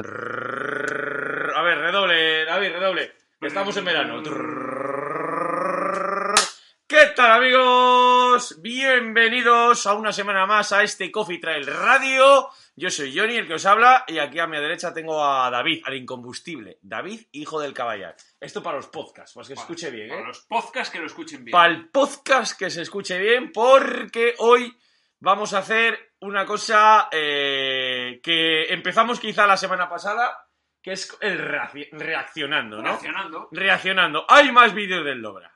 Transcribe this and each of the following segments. A ver, redoble, David, redoble. Estamos en verano. ¿Qué tal, amigos? Bienvenidos a una semana más a este Coffee Trail Radio. Yo soy Johnny, el que os habla, y aquí a mi derecha tengo a David, al incombustible. David, hijo del Caballar. Esto para los podcasts, para que se escuche bien, ¿eh? Para los podcasts que lo escuchen bien. Para el podcast que se escuche bien, porque hoy vamos a hacer una cosa que empezamos quizá la semana pasada, que es el reaccionando, ¿no? Reaccionando. Hay más vídeos del Dobla.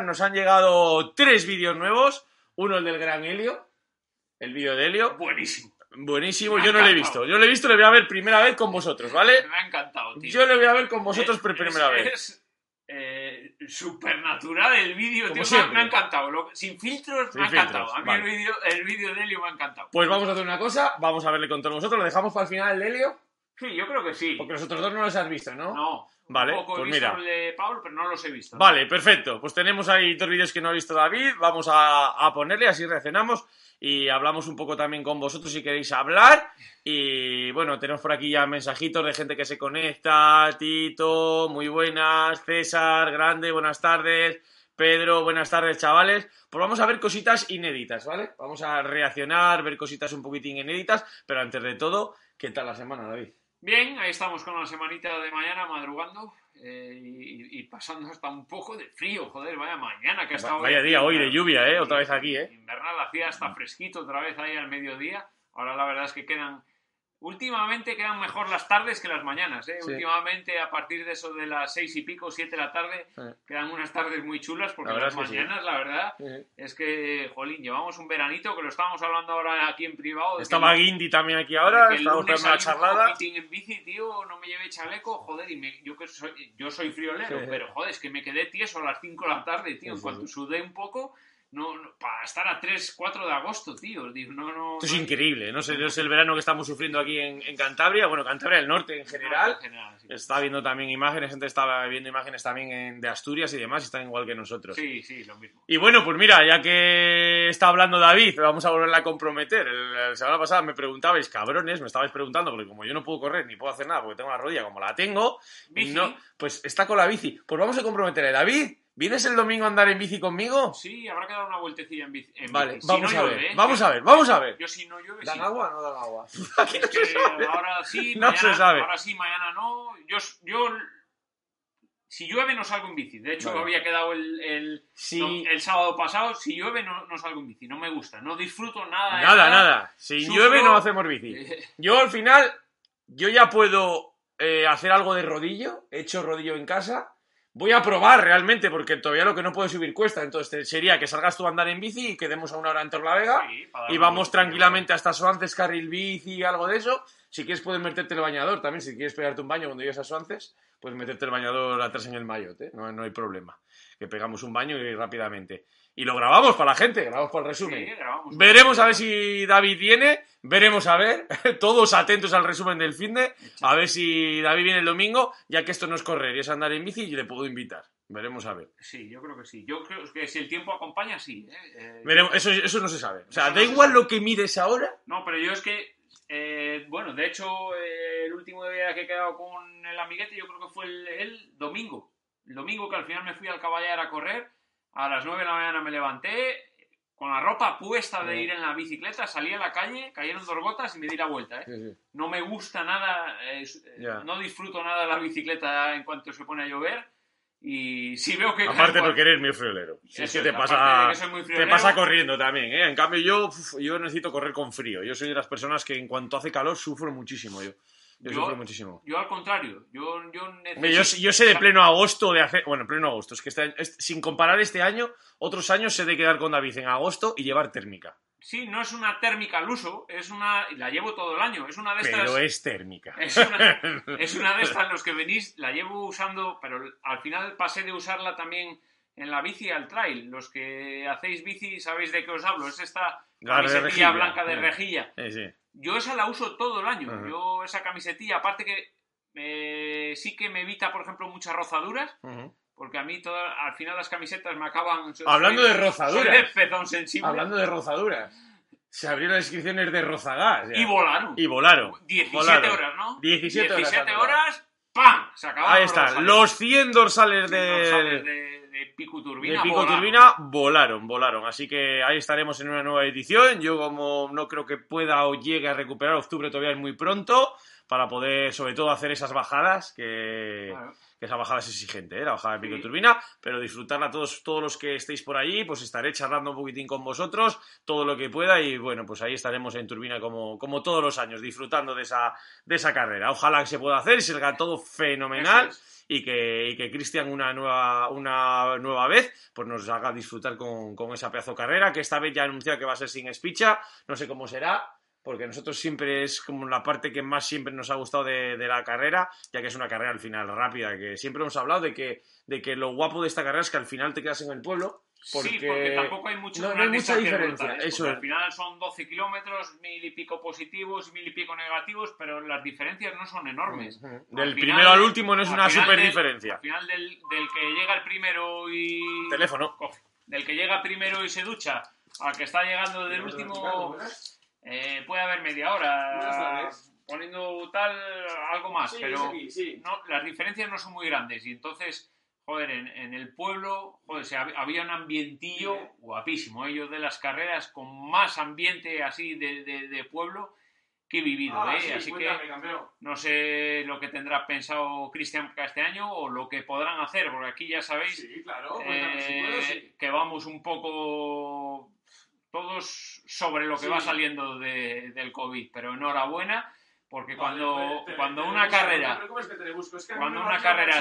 Nos han llegado 3 vídeos nuevos. Uno el del gran Helio. El vídeo de Helio. Buenísimo. Buenísimo. Yo no lo he visto. Yo lo he visto, le voy a ver primera vez con vosotros, ¿vale? Me ha encantado, tío. Yo le voy a ver con vosotros por primera vez. Supernatural el vídeo, tío, me ha encantado. Sin filtros, me ha encantado. A mí vale. El vídeo de Helio me ha encantado. Pues vamos a hacer una cosa, vamos a verle con todos vosotros. ¿Lo dejamos para el final el de Helio? Sí, yo creo que sí. Porque los otros dos no los has visto, ¿no? No. Vale, un poco pues he visto mira. El de Pablo, pero no los he visto. ¿No? Vale, perfecto. Pues tenemos ahí 2 vídeos que no ha visto David. Vamos a ponerle, así reaccionamos y hablamos un poco también con vosotros si queréis hablar. Y bueno, tenemos por aquí ya mensajitos de gente que se conecta. Tito, muy buenas. César, grande, buenas tardes. Pedro, buenas tardes, chavales. Pues vamos a ver cositas inéditas, ¿vale? Vamos a reaccionar, ver cositas un poquitín inéditas. Pero antes de todo, ¿qué tal la semana, David? Bien, ahí estamos con la semanita de mañana madrugando y pasando hasta un poco de frío, joder, vaya mañana que ha estado. Vaya día hoy de lluvia, otra vez aquí, Invernal, hacía hasta fresquito otra vez ahí al mediodía. Ahora la verdad es que quedan, últimamente quedan mejor las tardes que las mañanas, sí. Últimamente a partir de eso de las 6 y pico, 7 de la tarde, quedan unas tardes muy chulas porque la las mañanas, sí. La verdad, es que, jolín, llevamos un veranito que lo estábamos hablando ahora aquí en privado. Estaba Guindy también aquí ahora, estábamos dando una charlada. El lunes en bici, tío, no me llevé chaleco, joder, y yo soy friolero, pero joder, es que me quedé tieso a las 5 de la tarde, tío, en cuanto sudé un poco. No, para estar a 3, 4 de agosto, tío. Esto es increíble, no sé, es el verano que estamos sufriendo aquí en Cantabria, bueno, Cantabria del Norte en general. Sí. Está viendo también imágenes, gente estaba viendo imágenes también de Asturias y demás, y están igual que nosotros. Sí, lo mismo. Y bueno, pues mira, ya que está hablando David, vamos a volverla a comprometer. La semana pasada me preguntabais, cabrones, me estabais preguntando, porque como yo no puedo correr ni puedo hacer nada porque tengo la rodilla como la tengo, no, pues está con la bici. Pues vamos a comprometerle, David. ¿Vienes el domingo a andar en bici conmigo? Sí, habrá que dar una vueltecilla en bici. Vale, vamos a ver. Yo si no llueve, ¿Dan agua o no dan agua? Aquí no se sabe. Ahora sí, no mañana, se sabe. Ahora sí, mañana no. Yo si llueve no salgo en bici. De hecho, había quedado el sábado pasado. Si llueve no salgo en bici. No me gusta. No disfruto nada. Nada. Si llueve no hacemos bici. Yo al final, yo ya puedo hacer algo de rodillo. He hecho rodillo en casa. Voy a probar realmente, porque todavía lo que no puedo subir cuesta. Entonces sería que salgas tú a andar en bici y quedemos a una hora en Torrelavega y vamos tranquilamente hasta Suances, carril bici, algo de eso. Si quieres puedes meterte el bañador también. Si quieres pegarte un baño cuando llegues a Suances, puedes meterte el bañador atrás en el maillot, no hay problema. Que pegamos un baño y rápidamente. Y lo grabamos para la gente, grabamos para el resumen. Veremos a ver si David viene, todos atentos al resumen del finde, a ver si David viene el domingo, ya que esto no es correr, es andar en bici y le puedo invitar. Veremos a ver. Sí, yo creo que sí. Yo creo que si el tiempo acompaña, sí. Veremos, eso no se sabe. O sea, da igual lo que mires ahora. No, pero yo es que Bueno, de hecho, el último día que he quedado con el amiguete, yo creo que fue el domingo. El domingo que al final me fui al Caballar a correr, a las 9 de la mañana me levanté, con la ropa puesta de ir en la bicicleta, salí a la calle, cayeron dos gotas y me di la vuelta. Sí, sí. No me gusta nada, no disfruto nada de la bicicleta en cuanto se pone a llover. Y si veo que... Aparte porque eres muy friolero. Sí, es que te pasa, te pasa corriendo también, ¿eh? En cambio yo necesito correr con frío. Yo soy de las personas que en cuanto hace calor sufro muchísimo yo. Yo sufro muchísimo. Yo al contrario, yo necesito... Yo sé de pleno agosto de hacer... Bueno, pleno agosto, es que este año, sin comparar este año, otros años sé de quedar con David en agosto y llevar térmica. Sí, no es una térmica al uso, es una... La llevo todo el año, es una de estas... Pero es térmica. Es una de estas, los que venís, la llevo usando, pero al final pasé de usarla también en la bici al trail. Los que hacéis bici sabéis de qué os hablo, es esta camiseta blanca de rejilla. Sí. Yo esa la uso todo el año. Uh-huh. Yo esa camisetilla, aparte que sí que me evita, por ejemplo, muchas rozaduras, uh-huh, porque a mí al final las camisetas me acaban... Hablando de rozaduras. Soy de pezón sensible. Hablando de rozaduras. Se abrieron las inscripciones de Rozagás. Ya. Y volaron. 17 horas, ¿no? 17 horas, ¡pam! Se acabaron. Ahí está. Los 100 dorsales de Pico Turbina. De Pico Turbina volaron. Así que ahí estaremos en una nueva edición. Yo, como no creo que pueda o llegue a recuperar octubre, todavía es muy pronto para poder, sobre todo, hacer esas bajadas, que esa bajada es exigente, ¿eh? La bajada de Pico Turbina, pero disfrutarla todos los que estéis por allí, pues estaré charlando un poquitín con vosotros, todo lo que pueda, y bueno, pues ahí estaremos en Turbina como todos los años, disfrutando de esa carrera. Ojalá que se pueda hacer, salga todo fenomenal. Y que Cristian una nueva vez pues nos haga disfrutar con esa pedazo de carrera, que esta vez ya ha anunciado que va a ser sin espicha, no sé cómo será, porque nosotros siempre es como la parte que más siempre nos ha gustado de la carrera, ya que es una carrera al final rápida, que siempre hemos hablado de que lo guapo de esta carrera es que al final te quedas en el pueblo. Porque tampoco hay mucho, no hay mucha diferencia. Eso es. Al final son 12 kilómetros, 1000 y pico positivos, 1000 y pico negativos, pero las diferencias no son enormes. Uh-huh. Del primero al último no es una super diferencia. Al final del que llega el primero y... Teléfono. Del que llega primero y se ducha, al que está llegando del último, puede haber media hora poniendo tal, algo más. Sí, pero sí. No, las diferencias no son muy grandes y entonces... Joder, en el pueblo, había un ambientillo guapísimo. Ellos de las carreras con más ambiente así de pueblo que he vivido. Sí, así que no sé lo que tendrá pensado Cristian para este año o lo que podrán hacer, porque aquí ya sabéis que vamos un poco todos sobre lo que va saliendo del COVID. Pero enhorabuena. Porque cuando una carrera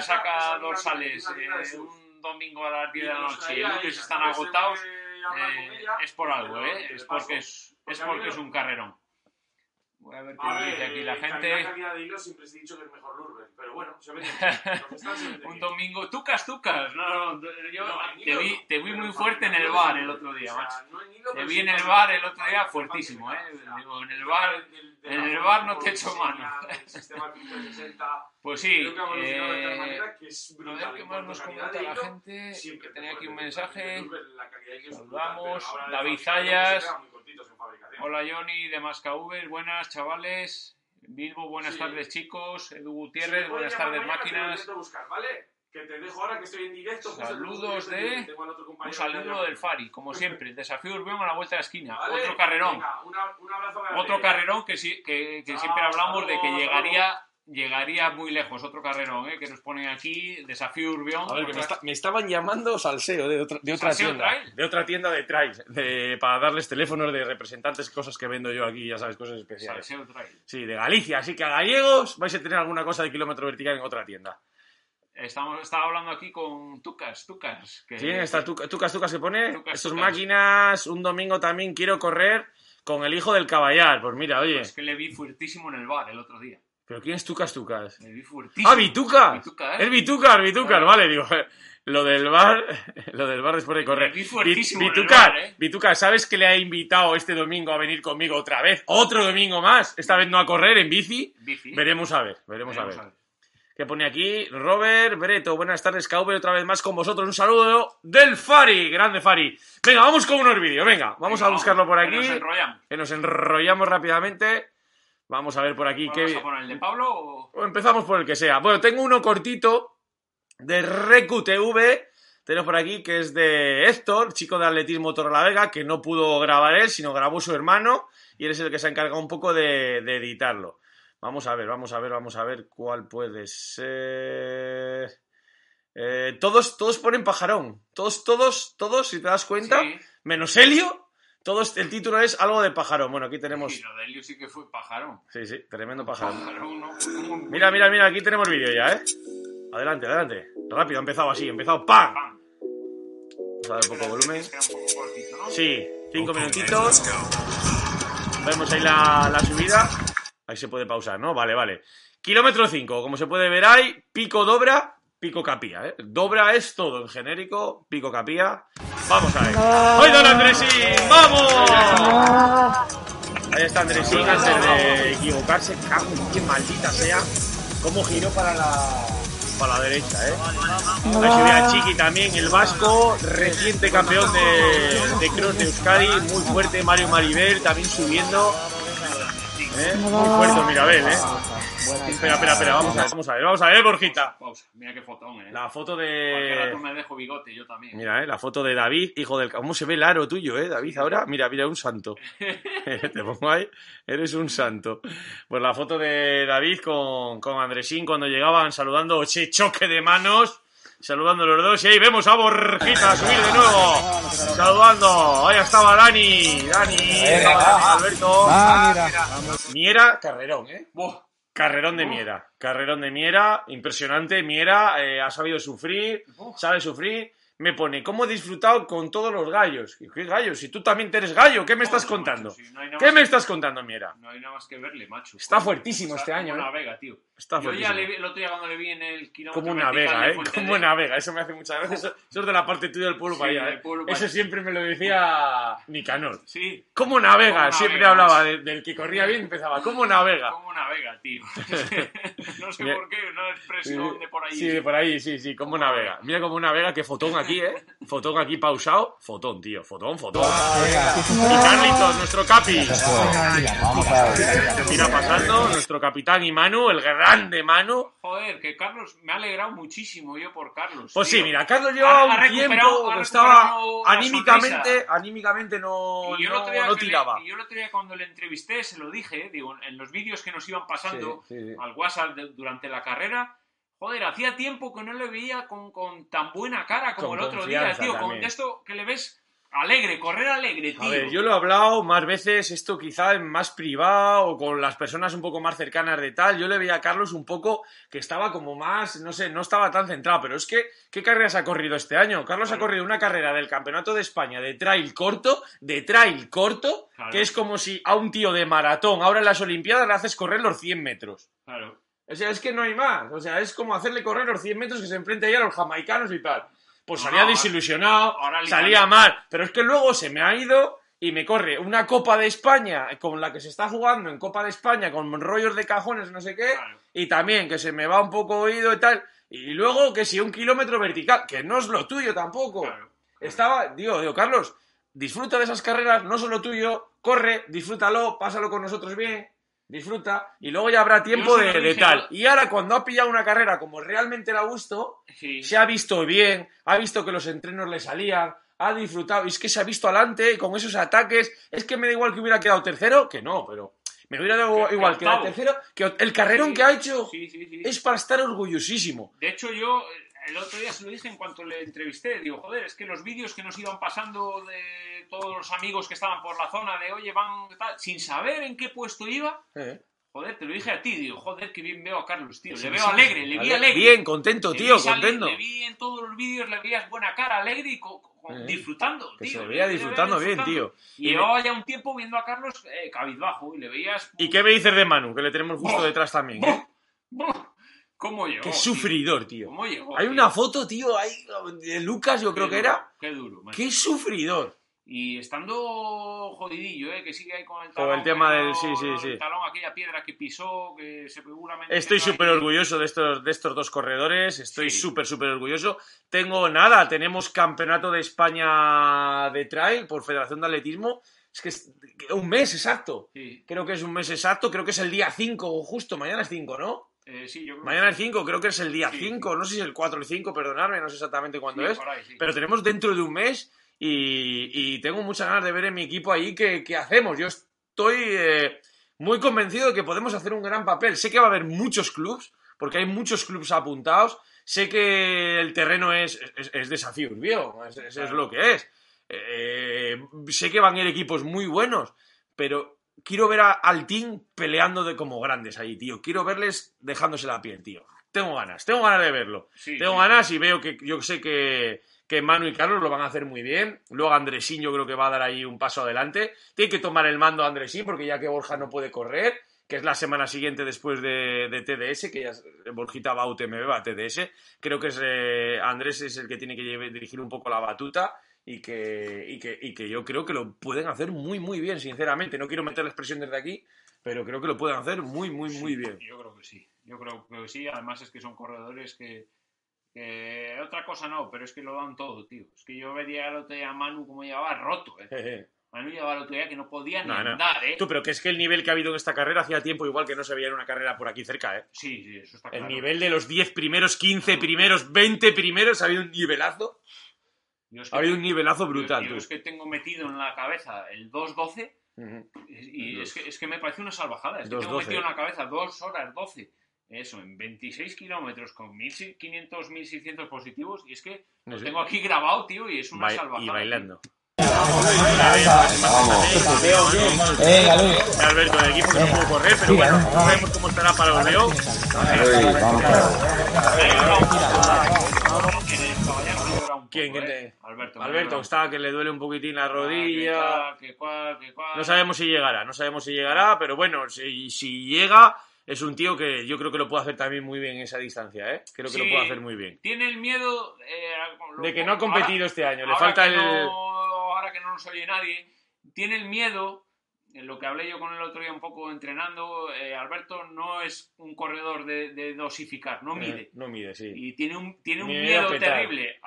saca dorsales un domingo a las 10 de la noche y los que están agotados, es por algo, porque es un carrerón. Voy a ver qué dice aquí la gente. Siempre he dicho que es mejor Lourdes, pero bueno, un domingo, tucas. Te vi muy fuerte en el bar el otro día, macho. Te vi en el bar el otro día fuertísimo, ¿eh? Digo, en el bar no te echo mano. Pues sí, que más nos comenta la gente, que tenía aquí un mensaje. Saludamos, David Zayas. Hola Johnny de Mascaúber, buenas chavales. Bilbo, buenas tardes chicos. Edu Gutiérrez, buenas tardes máquinas. Que buscar, ¿vale? Que te dejo ahora que estoy en directo. Saludos de... Un saludo del Fari, como siempre. Desafío Urbión a la vuelta de la esquina. ¿Vale? Otro carrerón. Venga, un abrazo grande. Otro carrerón que siempre hablamos de que llegaría muy lejos. Otro carrerón, que nos ponen aquí. Desafío Urbión. A ver, me estaban llamando Salseo de otra Salseo tienda. Trail. De otra tienda de trail. Para darles teléfonos de representantes, cosas que vendo yo aquí, ya sabes, cosas especiales. Salseo Trail. Sí, de Galicia. Así que a gallegos vais a tener alguna cosa de kilómetro vertical en otra tienda. Estaba hablando aquí con Tucas. ¿Quién está? Tucas que pone. Estas máquinas, un domingo también quiero correr con el hijo del Caballar. Pues mira, oye. Es que le vi fuertísimo en el bar el otro día. ¿Pero quién es Tucas? Le vi fuertísimo. ¡Ah, Bituca! Es Bituca, vale, digo. Lo del bar después de correr. Bituca, ¿sabes que le ha invitado este domingo a venir conmigo otra vez? Otro domingo más. Esta vez no a correr, en bici. Veremos a ver. Que pone aquí Robert Breto. Buenas tardes, Cowboy, otra vez más con vosotros. Un saludo del Fari, grande Fari. Venga, vamos con unos vídeos, venga. Vamos a buscarlo por aquí. Que nos enrollamos rápidamente. Vamos a ver por aquí. ¿Vamos a poner el de Pablo o...? Empezamos por el que sea. Bueno, tengo uno cortito de RQTV. Tenemos por aquí que es de Héctor, chico de atletismo Torrelavega, que no pudo grabar él, sino grabó su hermano y él es el que se ha encargado un poco de editarlo. Vamos a ver cuál puede ser... todos ponen pajarón. Todos, si te das cuenta, sí. Menos Helio... Todos, el título es algo de pajarón. Bueno, aquí tenemos... Sí, lo de Helio sí que fue pajarón. Sí, tremendo pajarón. No. Mira, aquí tenemos vídeo ya, ¿eh? Adelante. Rápido, ha empezado así, ¡pam! Vamos a dar un poco de volumen. Sí, 5 minutitos. Vemos ahí la subida. Ahí se puede pausar, ¿no? Vale. Kilómetro 5, como se puede ver ahí, pico Dobra, pico Capía, ¿eh? Dobra es todo en genérico, pico Capía... Vamos a ver. ¡Hoy don Andresín! ¡Vamos! Ahí está Andresín antes de equivocarse. ¡Cago en qué maldita sea! Cómo giró para la derecha, ¿eh? Ahí subía Chiqui también, el vasco, reciente campeón de cross de Euskadi. Muy fuerte Mario Maribel, también subiendo. Muy fuerte Mirabel, ¿eh? Espera, vamos a ver, Borjita. Pausa. Mira qué fotón, ¿eh? La foto de... Cualquier rato me dejo bigote, yo también. Mira, la foto de David, hijo del... ¿Cómo se ve el aro tuyo, David, ahora? Mira, un santo. Te pongo ahí, eres un santo. Pues la foto de David con Andresín cuando llegaban saludando, ese choque de manos, saludando los dos. Y ahí vemos a Borjita subir de nuevo, saludando. Ahí estaba Dani, Alberto. Miera, carrerón, ¿eh? Carrerón de Miera, impresionante. Miera ha sabido sufrir, sabe sufrir. Me pone, ¿cómo he disfrutado con todos los gallos? ¿Qué gallos? Si tú también eres gallo, ¿qué me estás contando? Macho, si no ¿Qué me estás contando, Miera? No hay nada más que verle, macho. Está fuertísimo este año. Como una vega, tío. Está fuertísimo. Yo ya el otro día cuando le vi en el kilómetro... Como una vega, ¿eh? Como una vega. Eso me hace mucha gracia. Eso es de la parte tuya del pueblo, sí, para allá, ¿eh? Eso siempre me lo decía Nicanor. Sí. Como navega. Siempre hablaba del que corría bien y empezaba. Como navega. Como navega, tío. No sé por qué, una expresión de por ahí. Sí, de por ahí, sí. Como navega. Mira como una vega, qué fotón aquí. Aquí, ¿eh? Fotón aquí pausado. Fotón, tío. Fotón. Y Carlitos, nuestro capi. Mira pasando, nuestro capitán y Manu, el grande Manu. Joder, que Carlos, me ha alegrado muchísimo yo por Carlos. Pues tío. Sí, mira, Carlos llevaba un tiempo que estaba anímicamente no tiraba. Yo el otro día cuando le entrevisté se lo dije, digo, en los vídeos que nos iban pasando al WhatsApp durante la carrera. Joder, hacía tiempo que no le veía con tan buena cara como el otro día, tío. También. Con esto que le ves alegre, correr alegre, tío. A ver, yo lo he hablado más veces, esto quizá en más privado o con las personas un poco más cercanas de tal. Yo le veía a Carlos un poco que estaba como más, no sé, no estaba tan centrado. Pero es que, ¿qué carreras ha corrido este año? Carlos ha corrido una carrera del Campeonato de España de trail corto, claro. Que es como si a un tío de maratón, ahora en las Olimpiadas, le haces correr los 100 metros. Claro. O sea, es que no hay más. O sea, es como hacerle correr los 100 metros que se enfrente ahí a los jamaicanos y tal. Pues salía desilusionado, salía mal. Pero es que luego se me ha ido y me corre una Copa de España con la que se está jugando en Copa de España con rollos de cajones, no sé qué. Claro. Y también que se me va un poco oído y tal. Y luego que si 1 kilómetro vertical, que no es lo tuyo tampoco. Claro. Estaba, digo, Carlos, disfruta de esas carreras, no son lo tuyo, corre, disfrútalo, pásalo con nosotros bien. Disfruta y luego ya habrá tiempo de tal. Y ahora cuando ha pillado una carrera como realmente le ha gustado, se ha visto bien, ha visto que los entrenos le salían, ha disfrutado, y es que se ha visto adelante y con esos ataques. Es que me da igual que hubiera quedado tercero, que no, pero me hubiera dado igual quedar tercero, que el carrerón que ha hecho es para estar orgullosísimo. De hecho yo el otro día se lo dije en cuanto le entrevisté, digo, joder, es que los vídeos que nos iban pasando de todos los amigos que estaban por la zona de oye, van tal, sin saber en qué puesto iba. Joder, te lo dije a ti, digo, joder, que bien veo a Carlos, tío. Le veo alegre, le vi alegre. Bien, contento, tío, contento. Le vi en todos los vídeos, le veías buena cara, alegre y disfrutando, tío. Que se veía disfrutando bien, tío. Y llevaba ya un tiempo viendo a Carlos cabizbajo y le veías... ¿Y qué me dices de Manu? Que le tenemos justo detrás también, ¿Cómo llegó? Qué sufridor, tío. ¿Cómo llegó, hay una foto, tío, ahí de Lucas, yo creo que era. Qué duro, man. Qué sufridor. Y estando jodidillo, que sigue ahí con el talón. Con el tema del... Sí. El talón, aquella piedra que pisó, que seguramente... Estoy súper orgulloso de estos dos corredores. Estoy súper orgulloso. Tenemos Campeonato de España de Trail por Federación de Atletismo. Es que es un mes exacto. Sí. Creo que es un mes exacto. Creo que es el día 5, justo. Mañana es 5, ¿no? Sí, yo creo. Mañana es 5, creo que es el día 5. Sí. No sé si es el 4 o el 5, perdonadme, no sé exactamente cuándo es. Por ahí, sí. Pero tenemos dentro de un mes y tengo muchas ganas de ver en mi equipo ahí qué hacemos. Yo estoy muy convencido de que podemos hacer un gran papel. Sé que va a haber muchos clubs, porque hay muchos clubs apuntados. Sé que el terreno es Desafío Urbión, es lo que es. Sé que van a ir equipos muy buenos, pero quiero ver al team peleando como grandes ahí, tío. Quiero verles dejándose la piel, tío. Tengo ganas de verlo. Sí, tengo ganas y veo que yo sé que Manu y Carlos lo van a hacer muy bien. Luego Andresín yo creo que va a dar ahí un paso adelante. Tiene que tomar el mando a Andresín porque ya que Borja no puede correr, que es la semana siguiente después de TDS, que ya Borjita va a UTMB, va a TDS. Creo que Andrés es el que tiene que dirigir un poco la batuta. Y que yo creo que lo pueden hacer muy, muy bien, sinceramente. No quiero meter la expresión desde aquí, pero creo que lo pueden hacer muy, muy, muy bien. Yo creo que sí. Además es que son corredores que otra cosa no, pero es que lo dan todo, tío. Es que yo veía el otro día a Manu como llevaba roto, Manu llevaba el otro día que no podía ni andar, ¿eh? Tú, pero que es que el nivel que ha habido en esta carrera hacía tiempo igual que no se veía en una carrera por aquí cerca, ¿eh? Sí, sí, eso está claro. El nivel de los 10 primeros, 15 primeros, 20 primeros, ha habido un nivelazo. Es que ha habido un nivelazo brutal. Yo es que tengo metido en la cabeza el 2.12 y es que me parece una salvajada. Es que tengo metido en la cabeza 2 horas 12. Eso, en 26 kilómetros con 1.500, 1.600 positivos. Y es que los tengo aquí grabado, tío, y es una salvajada. Y bailando. Tío. Vamos. Alberto, el equipo que no pudo correr, pero bueno, no sabemos cómo estará para los Leo. Alberto está que le duele un poquitín la rodilla. No sabemos si llegará, pero bueno, si llega, es un tío que yo creo que lo puede hacer también muy bien en esa distancia, ¿eh? Creo que lo puede hacer muy bien. Tiene el miedo de que no ha competido ahora, este año, le falta el... ahora que no nos oye nadie, tiene el miedo, en lo que hablé yo con el otro día un poco entrenando, Alberto no es un corredor de dosificar, no mide. No mide, sí. Y tiene un miedo terrible.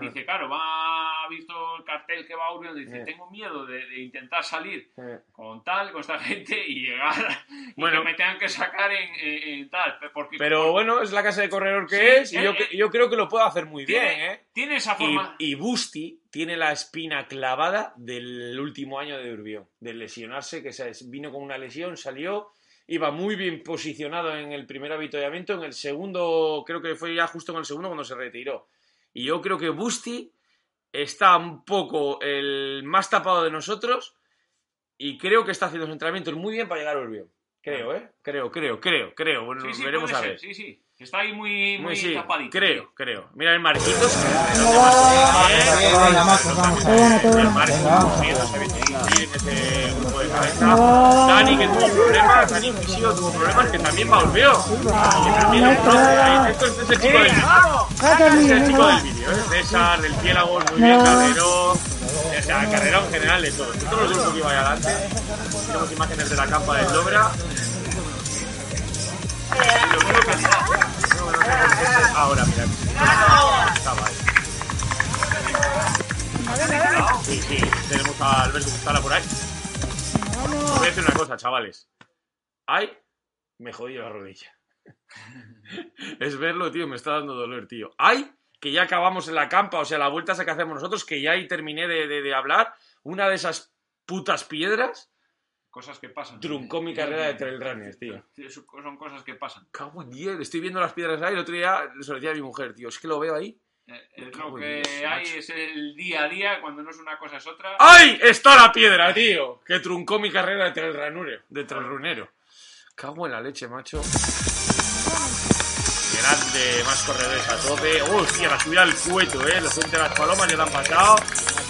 Dice, claro, ha visto el cartel que va a Urbión, dice, tengo miedo de intentar salir con esta gente y llegar y que me tengan que sacar en tal. Pero bueno, es la clase de corredor que es y yo creo que lo puedo hacer muy bien, ¿eh? Tiene esa forma. Y Busti tiene la espina clavada del último año de Urbión, de lesionarse, que vino con una lesión, salió, iba muy bien posicionado en el primer avituallamiento, en el segundo, creo que fue ya justo en el segundo cuando se retiró. Y yo creo que Busti está un poco el más tapado de nosotros y creo que está haciendo los entrenamientos muy bien para llegar a Urbión. Creo, ¿eh? Creo. Bueno, sí, veremos a ver. Sí. Está ahí muy tapadito. Creo. Mira el Marquitos. El Marquitos ese grupo de cabeza. Dani, que tuvo problemas. Dani Fisio tuvo problemas, que también va a Urbión. Esto es ese chico del vídeo. César, del Piélagos, muy bien, Cabrero. O sea, carrera en general de todos. Todos los grupos que iban adelante. Tenemos imágenes de la campa de Dobla. Ahora, mira. Estaba ahí. Sí. Tenemos a Alberto que está por ahí. Os voy a decir una cosa, chavales. Ay, me jodí la rodilla. Es verlo, tío. Me está dando dolor, tío. Ay, que ya acabamos en la campa, o sea, la vuelta esa que hacemos nosotros, que ya ahí terminé de hablar, una de esas putas piedras. Cosas que pasan. Truncó mi carrera de trail runners, tío. Son cosas que pasan. Cago en 10, estoy viendo las piedras ahí, el otro día se lo decía a mi mujer, tío, es que lo veo ahí. Lo que hay es el día a día, cuando no es una cosa es otra. ¡Ay! Está la piedra, tío, que truncó mi carrera de trail runero. Cago en la leche, macho. Grande, más corredores a tope. Hostia, la subida al cueto, la gente de las palomas ya la han pasado.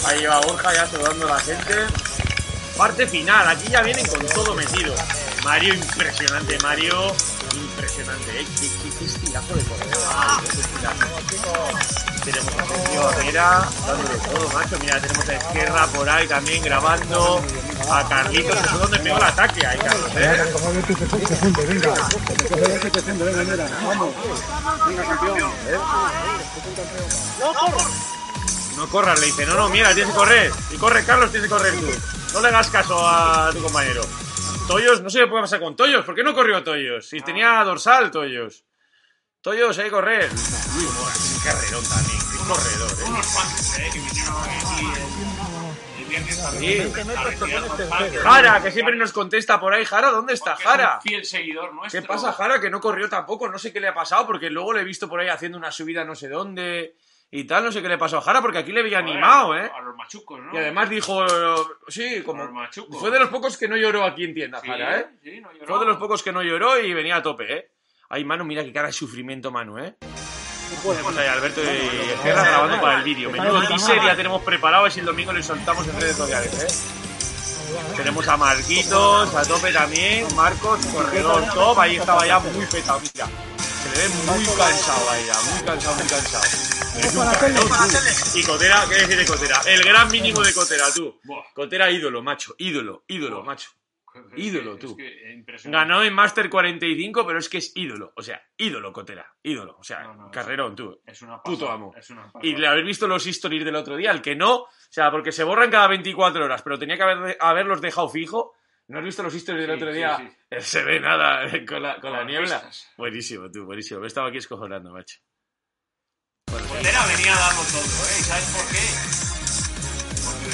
Ahí lleva Borja ya saludando a la gente. Parte final, aquí ya vienen con todo metido. Mario, impresionante. Qué estilazo de corredor. Tenemos a Sergio Herrera, dándole todo, macho. Mira, tenemos a Esquerra por ahí también grabando. A Carlitos, eso es donde pegó el ataque. Ahí, Carlos, Venga, vamos. Venga, campeón. No corras, le dice. No, mira, tienes que correr. Y corre, Carlos, tienes que correr tú. No le hagas caso a tu compañero. Toyos, no sé qué puede pasar con Toyos. ¿Por qué no corrió Toyos? Si tenía dorsal Toyos. Toyos, hay que correr. Uy, qué carrerón también. Qué corredor, ¿eh? Unos fans, ¿eh? Que vinieron aquí, Sí. Jara, que siempre nos contesta por ahí. Jara, ¿dónde está Jara? Fiel seguidor nuestro. ¿Qué pasa, Jara? Que no corrió tampoco. No sé qué le ha pasado, porque luego le he visto por ahí haciendo una subida no sé dónde y tal. No sé qué le pasó a Jara, porque aquí le veía animado, ¿eh? A los machucos, ¿no? Y además dijo... Sí, como... Fue de los pocos que no lloró aquí en tienda, sí, Jara, ¿eh? Sí, no lloró. Fue de los pocos que no lloró y venía a tope, ¿eh? Ay, Manu, mira qué cara de sufrimiento, Manu, ¿eh? Pues ahí Alberto y César grabando para el vídeo. Menudo teaser ya tenemos preparado, es el domingo lo soltamos en redes sociales, ¿eh? Tenemos a Marquitos, a tope también, Marcos, corredor top, ahí estaba ya muy petado, mira. Se le ve muy cansado ahí ya, muy cansado. Y Cotera, ¿qué decir de Cotera? El gran mínimo de Cotera, tú. Cotera ídolo, macho, ídolo, macho. Ídolo, tú. Es que ganó en Master 45, pero es que es ídolo. O sea, ídolo, Cotera. Ídolo. O sea, carrerón, tú. Es una pasada, puto amo. Es una pasada. Y le habéis visto los stories del otro día. El que no, o sea, porque se borran cada 24 horas, pero tenía que haberlos dejado fijo. ¿No has visto los stories del otro día? Sí. Se ve nada con la niebla. Vistas. Buenísimo, tú, buenísimo. Me estaba aquí escojonando, macho. Bueno, Cotera venía a darlo todo, ¿eh? ¿Sabes por qué?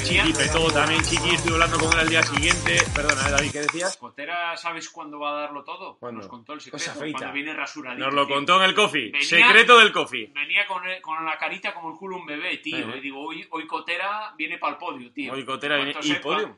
Chiqui petó también, Chiqui, estuve hablando con él al día siguiente. Perdona, David, ¿qué decías? Cotera, ¿sabes cuándo va a darlo todo? ¿Cuándo? Nos contó el secreto, cuando viene rasuradito. Nos lo contó en el coffee, secreto del coffee. Venía con la carita como el culo un bebé, tío. Y digo, hoy Cotera viene para el podio, tío. Hoy Cotera viene... ¿Y podio?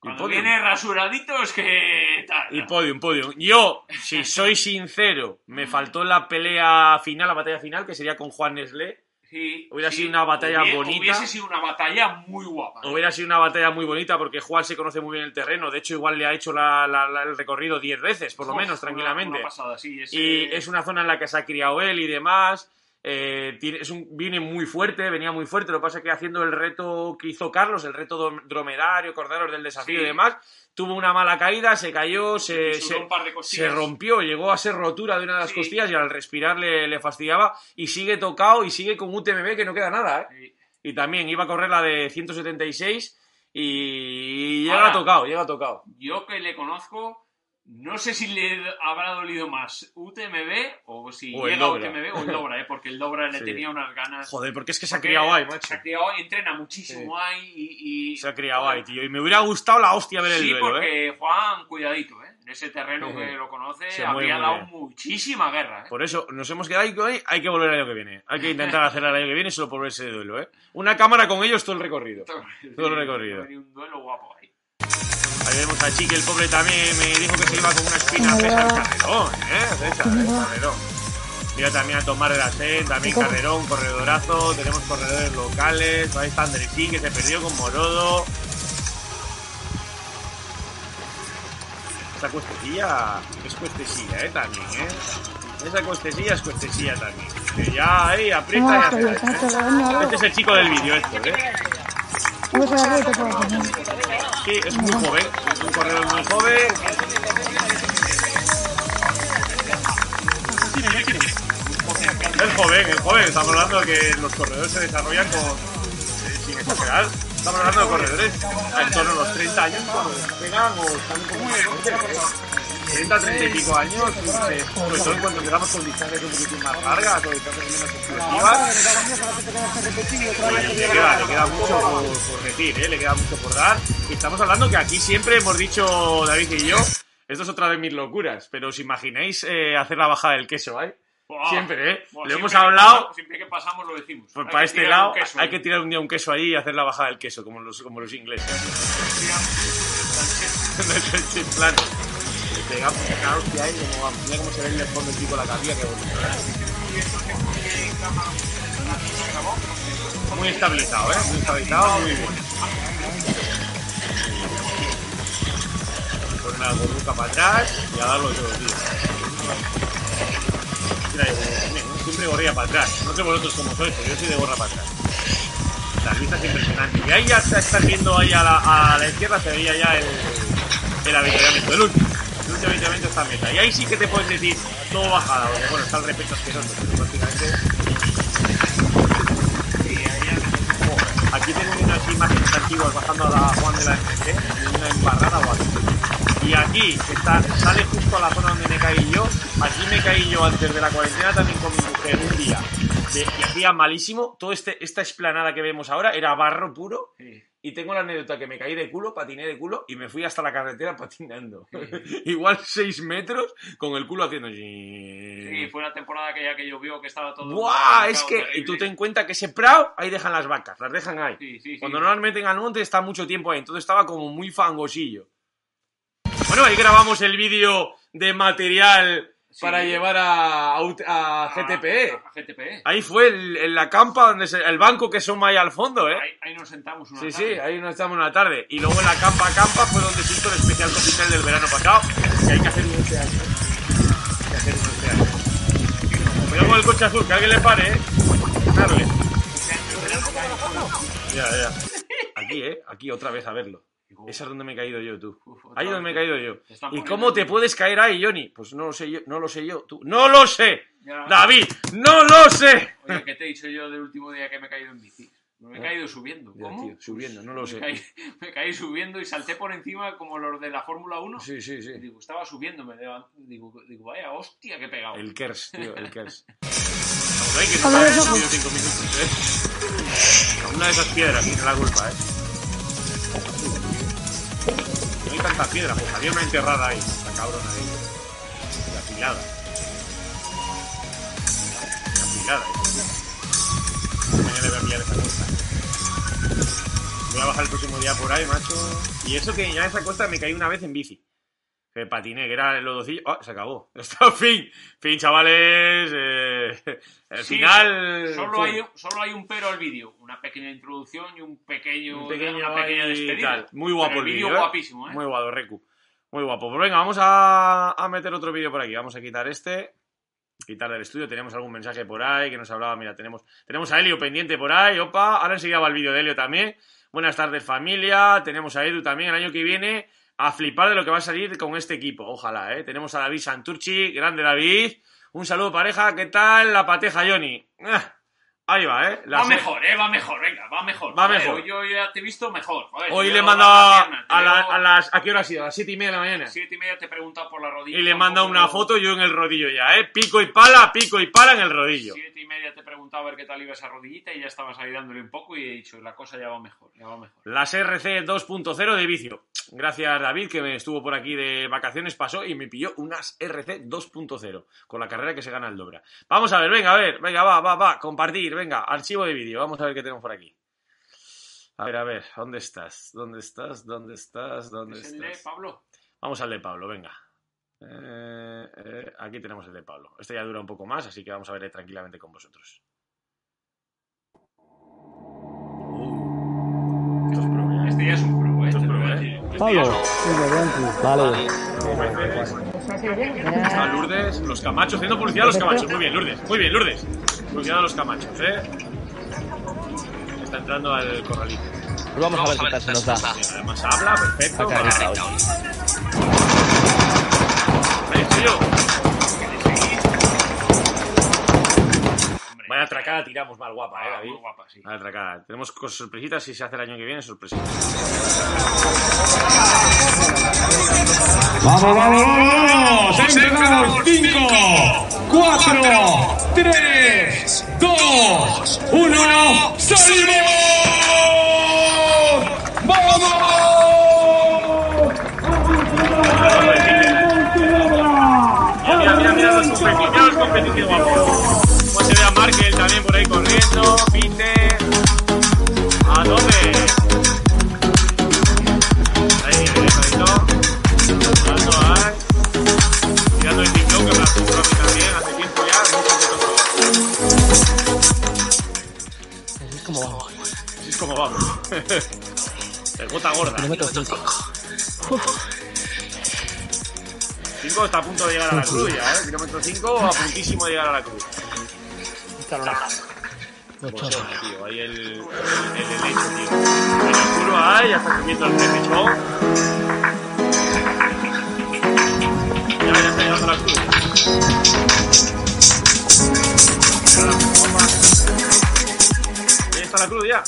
Cuando viene rasuradito es que... Y podio. Yo, si soy sincero, me faltó la pelea final, la batalla final, que sería con Juaneslé. Sí, hubiera sido una batalla bonita. Hubiese sido una batalla muy guapa. Hubiera sido una batalla muy bonita porque Juan se conoce muy bien el terreno. De hecho, igual le ha hecho el recorrido 10 veces, por lo menos, tranquilamente. Una pasada, sí, y es una zona en la que se ha criado él y demás. Viene muy fuerte, venía muy fuerte. Lo que pasa es que haciendo el reto que hizo Carlos, el reto dromedario, acordaros del desafío y demás, tuvo una mala caída, se cayó, se rompió, llegó a ser rotura de una de las costillas y al respirar le fastidiaba y sigue tocado y sigue con UTMB que no queda nada, ¿eh? Sí. Y también iba a correr la de 176 y llega tocado. Yo que le conozco... No sé si le habrá dolido más UTMB o si o llega UTMB o el Dobla, porque el Dobla le tenía unas ganas. Joder, porque es que se ha criado ahí, macho. Se ha criado ahí, entrena muchísimo ahí y... Se ha criado ahí, tío. Y me hubiera gustado la hostia ver el duelo, porque Juan, cuidadito, ¿eh? En ese terreno que lo conoce, habría dado muchísima guerra, ¿eh? Por eso, nos hemos quedado ahí, hay que volver el año que viene. Hay que intentar hacer el año que viene solo por ver ese duelo, ¿eh? Una cámara con ellos todo el recorrido. Todo el recorrido. Un duelo guapo ahí. Ahí vemos a Chiqui, el pobre también me dijo que se iba con una espina. César, carrerón, carrerón. Mira también a Tomar de la Sed, también carrerón, corredorazo. Tenemos corredores locales. Ahí está Andresín, que se perdió con Morodo. Esa cuestecilla es cuestecilla, también, Esa cuestecilla es cuestecilla también. Que ya ahí aprieta y hace. Este es el chico del vídeo, Sí, es muy joven, es un corredor muy joven. Es joven, estamos hablando de que los corredores se desarrollan sin exagerar. Estamos hablando de corredores en torno a los 30 años, cuando pegan o están como 30 y pico años, sobre todo cuando empezamos con distancias un poquitín más largas o distancias menos exclusivas, le queda mucho por decir, le queda mucho por dar. Y estamos hablando que aquí siempre hemos dicho, David y yo, esto es otra de mis locuras, pero os imagináis hacer la bajada del queso, ¿eh? Siempre, lo hemos hablado. Siempre que pasamos lo decimos. Pues para este lado hay que tirar un día un queso ahí y hacer la bajada del queso, como los ingleses. Pegamos la hostia ahí, mira cómo se ve en el fondo el tipo de la cabilla, que bonito. Muy estabilizado, muy estabilizado, muy bien. Con una gorruca para atrás y a darlo todo, tío. Mira, siempre gorría para atrás. No sé vosotros cómo sois, pero yo soy de gorra para atrás. La vista es impresionante. Y ahí ya estás viendo ahí a la izquierda, se veía ya el avituallamiento del último. Evidentemente está meta. Y ahí sí que te puedes decir todo bajada, porque bueno, está el respeto asqueroso, pero prácticamente. Aquí tengo una sin imágenes antiguas bajando a la Juan de la MT, una embarrada o así. Y aquí, que sale justo a la zona donde me caí yo, aquí me caí yo antes de la cuarentena también con mi mujer un día. Y hacía malísimo, toda esta explanada que vemos ahora era barro puro. Sí. Y tengo la anécdota que me caí de culo, patiné de culo y me fui hasta la carretera patinando. Sí. Igual 6 metros con el culo haciendo... Sí, fue una temporada que ya que llovió, que estaba todo... ¡Buah! Es que terrible. Y tú ten en cuenta que ese prado, ahí dejan las vacas, las dejan ahí. Sí, sí, cuando sí, no las meten al monte está mucho tiempo ahí, entonces estaba como muy fangosillo. Bueno, ahí grabamos el vídeo de material... Sí. Para llevar a GTPE. A GTPE. Ahí fue la campa, donde el banco que suma ahí al fondo, ¿eh? Ahí nos sentamos una tarde. Sí, ahí nos sentamos una tarde. Y luego en la campa fue donde se hizo el especial cocinero del verano pasado. Que hay que hacer un teatro. Cuidado con el coche azul, que alguien le pare, ¿eh? Darle. Ya. Aquí, ¿eh? Aquí otra vez a verlo. Esa es donde me he caído yo, tú. Ahí es donde me he caído yo. ¿Y cómo te puedes caer ahí, Johnny? Pues no lo sé yo, tú. ¡No lo sé! Ya. ¡David! ¡No lo sé! Oye, ¿qué te he dicho yo del último día que me he caído en bici? Me he caído subiendo. ¿Cómo? Ya, tío, subiendo, no lo sé. Me caí subiendo y salté por encima como los de la Fórmula 1. Sí. Digo, estaba subiendo, me levanto. Digo, vaya hostia, que he pegado. El Kers, tío, el Kers. Hay que estar en 5 minutos, ¿eh? Una de esas piedras tiene la culpa, ¿eh? No hay tanta piedra, pues había una enterrada ahí, la cabrona ahí. Y afilada. Mañana le voy a pillar esa cuesta. Voy a bajar el próximo día por ahí, macho. Y eso que ya esa cuesta me caí una vez en bici. Que patiné, que era el lodocillo. ¡Ah! Oh, se acabó. Está fin, chavales. El sí, final. Solo hay un pero al vídeo. Una pequeña introducción y una pequeña despedida. Muy guapo el vídeo. Guapísimo, ¿eh? Muy guapo, Recu. Muy guapo. Pues venga, vamos a meter otro vídeo por aquí. Vamos a quitar este. Quitar del estudio. Tenemos algún mensaje por ahí que nos hablaba. Mira, tenemos a Helio pendiente por ahí. Opa. Ahora enseguida va el vídeo de Helio también. Buenas tardes, familia. Tenemos a Edu también. El año que viene. A flipar de lo que va a salir con este equipo, ojalá, ¿eh? Tenemos a David Santurchi, grande David. Un saludo, pareja, ¿qué tal? La pateja, Johnny. Ahí va, ¿eh? Va mejor, ¿eh? Va mejor, venga, va mejor. Va mejor. Yo ya te he visto mejor. Hoy le he mandado ¿a qué hora ha sido? ¿A las 7:30 de la mañana? 7:30 te he preguntado por la rodilla. Y le he mandado una foto yo en el rodillo ya, ¿eh? Pico y pala en el rodillo. 7:30 te he preguntado a ver qué tal iba esa rodillita y ya estabas ahí dándole un poco y he dicho, la cosa ya va mejor, ya va mejor. Las RC 2.0 de vicio. Gracias, David, que me estuvo por aquí de vacaciones, pasó y me pilló unas RC 2.0 con la carrera que se gana el Dobla. Vamos a ver, venga, va, compartir, venga, archivo de vídeo, vamos a ver qué tenemos por aquí. A ver, ¿dónde estás? ¿Dónde estás? ¿Es el de Pablo? Vamos al de Pablo, venga. Aquí tenemos el de Pablo. Este ya dura un poco más, así que vamos a verle tranquilamente con vosotros. Este ya es un pro, ¿eh? Pablo, vale. A Lourdes, los Camachos, haciendo publicidad a los Camachos. Muy bien, Lourdes. Publicidad a los Camachos, ¿eh? Está entrando al corralito. Vamos a ver qué tal se nos da. Además habla, perfecto. Ahí estoy yo. Vaya atracada tiramos mal guapa, David. Muy guapa, sí. Vaya atracada. Tenemos cosas sorpresitas si se hace el año que viene, sorpresitas. ¡Vamos! ¡Empezamos! 5, 4, 3, 2, 1, ¡salimos! ¡Vamos! Mira los competitivos, guapos. Se ve a Markel también por ahí corriendo, Pite, a tope. Ahí, salto ahí. Tirando el TikTok, que me la puso a mí también, hace tiempo ya. Así es como vamos. El gota gorda. Kilómetro 5 está a punto de llegar a la cruz ya, ¿eh? Kilómetro 5 a puntísimo de llegar a la cruz. Bochona, tío, ahí el helecho, tío. En el curva ahí, ya está subiendo el prefecho. Ya está llegando la cruz. Ahí está la cruz ya.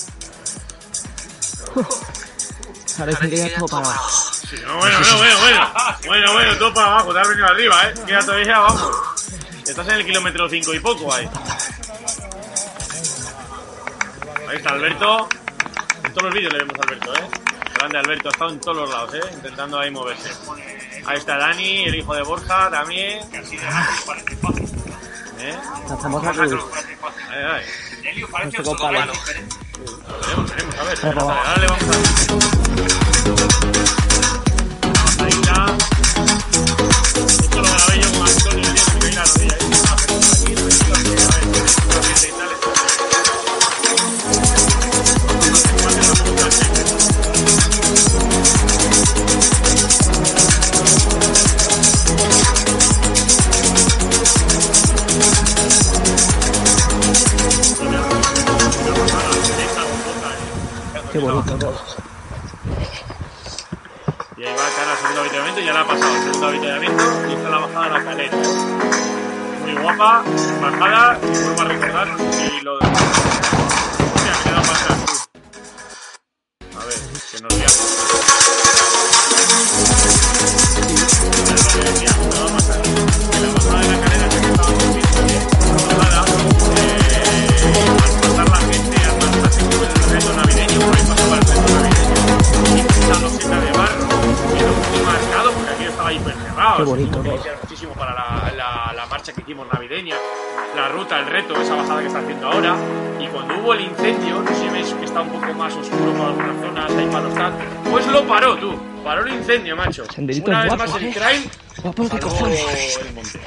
Ahora sí que ya es como para abajo. Sí, bueno, todo para abajo, te has venido arriba, ¿eh? Queda todavía abajo. Estás en el kilómetro 5 y poco ahí. Ahí está Alberto. En todos los vídeos le vemos a Alberto, ¿eh? Grande Alberto, ha estado en todos los lados, ¿eh? Intentando ahí moverse. Ahí está Dani, el hijo de Borja, también. ¿Eh? Estamos a cruz. Ahí. Helio parece un sodomano. Veremos, a ver. Ahora le vamos a... Ahí está. Esto lo grabé yo con Antonio el día que me caí la rodilla. Ahí está una persona aquí, a ver, qué bonito todo. Y ahí va Carlos al segundo avituallamiento, ya la ha pasado el segundo avituallamiento y está la bajada de la calera. Muy guapa, bajada y vuelvo a recordar y lo de... Hostia, me queda para atrás. A ver, que nos liamos. La bajada de la calera que estaba muy bien, la bajada, al pasar la gente, al pasar el reto navideño, por ahí pasaba el reto navideño, y esta loseta de barro era muy marcado porque aquí estaba hiper cerrado. Qué bonito, ¿no? Muchísimo para la marcha que hicimos navideña, la ruta, el reto, esa bajada que está haciendo ahora. Y cuando hubo el incendio, no sé si ves que está un poco más oscuro por algunas zonas, hay malos tal, pues lo paró, tú. Paró el incendio, macho. Senderito una vez guapo, más el trail, salvó el monte.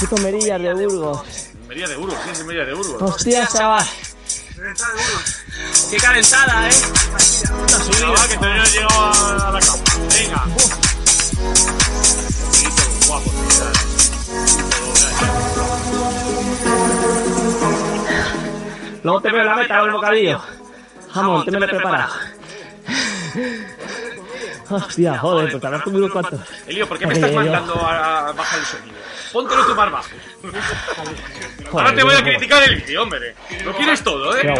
Tipo Merillas de Burgos. Merillas de Burgos, ¿quién es Merillas de Burgos? Hostia, chaval. Qué calentada, ¿eh? Una subida que todavía no llegó a la cama. Venga. Qué guapo, luego te veo la meta con el bocadillo. Jamón, te me lo he preparado. Hostia, joder, porque ahora tú unos cuantos. Helio, ¿por qué me estás mandando a bajar el sonido? Póntelo tu más bajo. Ahora te voy a criticar el vídeo, hombre. Lo quieres todo, ¿eh?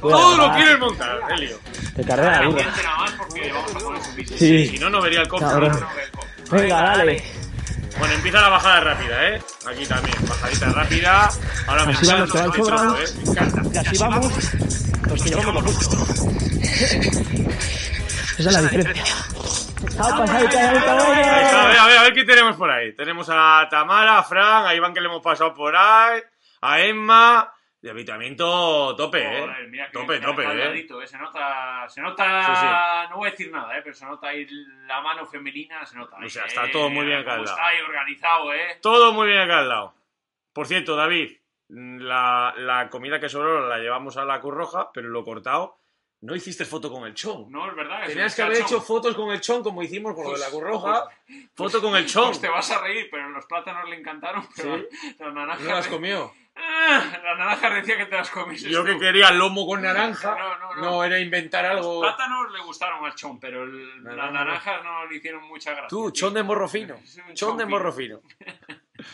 Todo lo quieres montar, Helio. Te carrera la vida. Sí. Si no, no vería el coche. Venga, dale. Bueno, empieza la bajada rápida, ¿eh? Aquí también, bajadita rápida. Ahora me encanta, me encanta. Y así vamos, nos llevamos lo justo. Esa es la diferencia. A ver qué tenemos por ahí. Tenemos a Tamara, a Frank, a Iván que le hemos pasado por ahí, a Emma. De habitamiento tope, ¿eh? Joder, mira tope, ¿eh? Se nota... Sí. No voy a decir nada, ¿eh? Pero se nota ahí la mano femenina, se nota. O sea, está todo muy bien acá al lado. Está ahí organizado, ¿eh? Todo muy bien acá al lado. Por cierto, David, la comida que sobró la llevamos a la Cruz Roja, pero lo cortado... No hiciste foto con el chon. No, es verdad. Tenías que haber hecho fotos con el chon, como hicimos con lo de la Cruz Roja. Foto con el chon. Pues te vas a reír, pero los plátanos le encantaron. Pero ¿sí? La naranja. No las comió. La naranja decía que te las comiste. Yo que quería lomo con naranja. No. No, era inventar algo. Los plátanos le gustaron al chon, pero las naranjas no le hicieron mucha gracia. Tú, chon de morro fino. Chon de morro fino.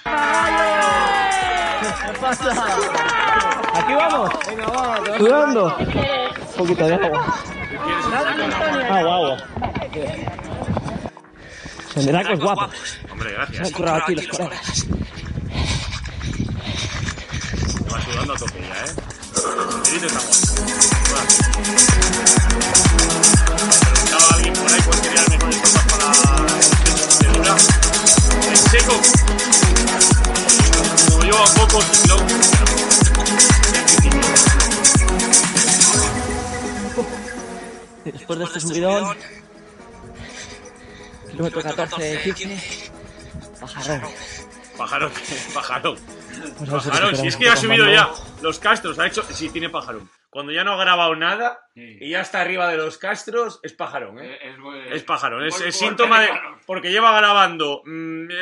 ¿Qué pasa? Aquí vamos. Venga, vamos. Sudando. Un poquito de agua. Agua. Senderacos guapos. Hombre, gracias. Se han currado aquí los colegas. Me va sudando a tope ya, ¿eh? Senderito está guapo. Preguntaba a alguien por ahí cuál sería el mejor escopas para el dura. El seco. Como yo a pocos y luego... Después de este subidón, kilómetro 14, 15, pajarón. Pajarón, si es que ya ha subido ya los castros, ha hecho, sí, tiene pajarón. Cuando ya no ha grabado nada y ya está arriba de los castros, es pajarón, ¿eh? Es pajarón, es síntoma de... Porque lleva grabando,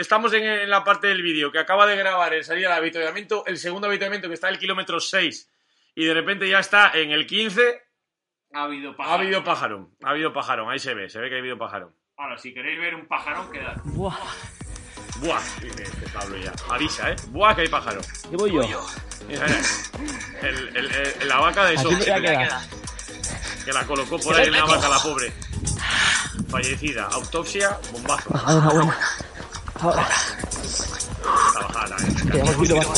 estamos en la parte del vídeo que acaba de grabar el salir al avituallamiento, el segundo avituallamiento que está en el kilómetro 6 y de repente ya está en el 15... Ha habido pajarón, ahí se ve que ha habido pajarón. Ahora, si queréis ver un pajarón, quedad. Buah, dice Pablo ya, avisa, ¿eh? Buah, que hay pajarón. ¿Qué voy yo? La vaca de eso. Que la colocó por ahí una vaca, la pobre. Fallecida. Autopsia, bombazo. Ahora. La bajada, muy guapa.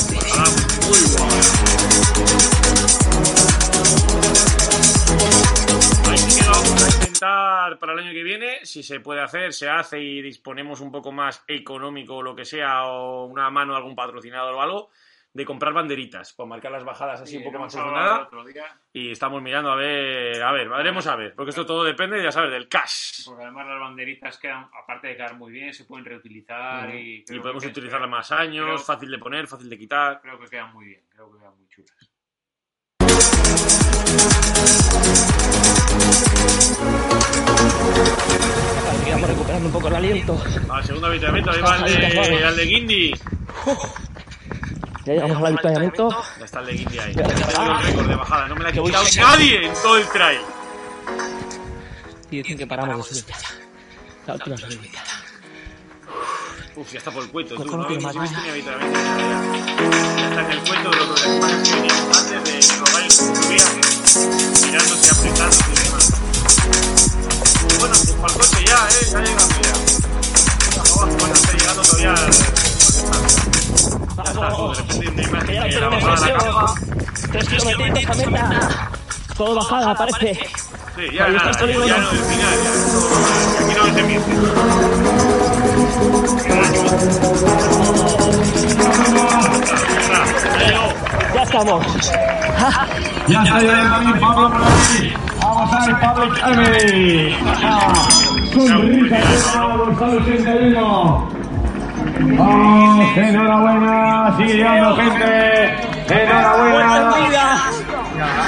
Ahí queda, vamos a intentar para el año que viene, si se puede hacer, se hace y disponemos un poco más económico o lo que sea, o una mano, algún patrocinador o algo, de comprar banderitas, para marcar las bajadas así un poco más ordenada. Y estamos mirando a ver, veremos a ver, porque esto todo depende, ya sabes, del cash. Porque además las banderitas quedan, aparte de quedar muy bien, se pueden reutilizar y podemos utilizarlas más años, creo, fácil de poner, fácil de quitar. Creo que quedan muy bien, creo que quedan muy chulas. Estamos recuperando un poco el aliento. Al segundo avituallamiento, ahí va el de Guindy. Ya llegamos al avituallamiento. Ya está el de Guindy ahí. Tengo el récord de bajada. No me la ha quitado nadie en todo el trail. Y dicen que paramos de subir. La última subida. Uf, ya está por el cuento. Tú, ¿no? Ya está en el cuento de los demás que vienen antes de robar el viaje. Mirándose, apretándose y demás. Bueno, pues para el coche ya, ya llega, mira. Bueno, está llegando todavía. Vamos, ya tenemos eso. 3 kilómetros a meta. Todo bajada, parece. Sí, ya nada, ya no, al final. Aquí no se miente. Ya estamos. Ya está llegando Pablo por aquí. Vamos a ver, Pablo Carmen. Sonrisa de Pablo Gonzalo 31. ¡Vamos! ¡Enhorabuena! ¡Sigue llegando gente! ¡Enhorabuena!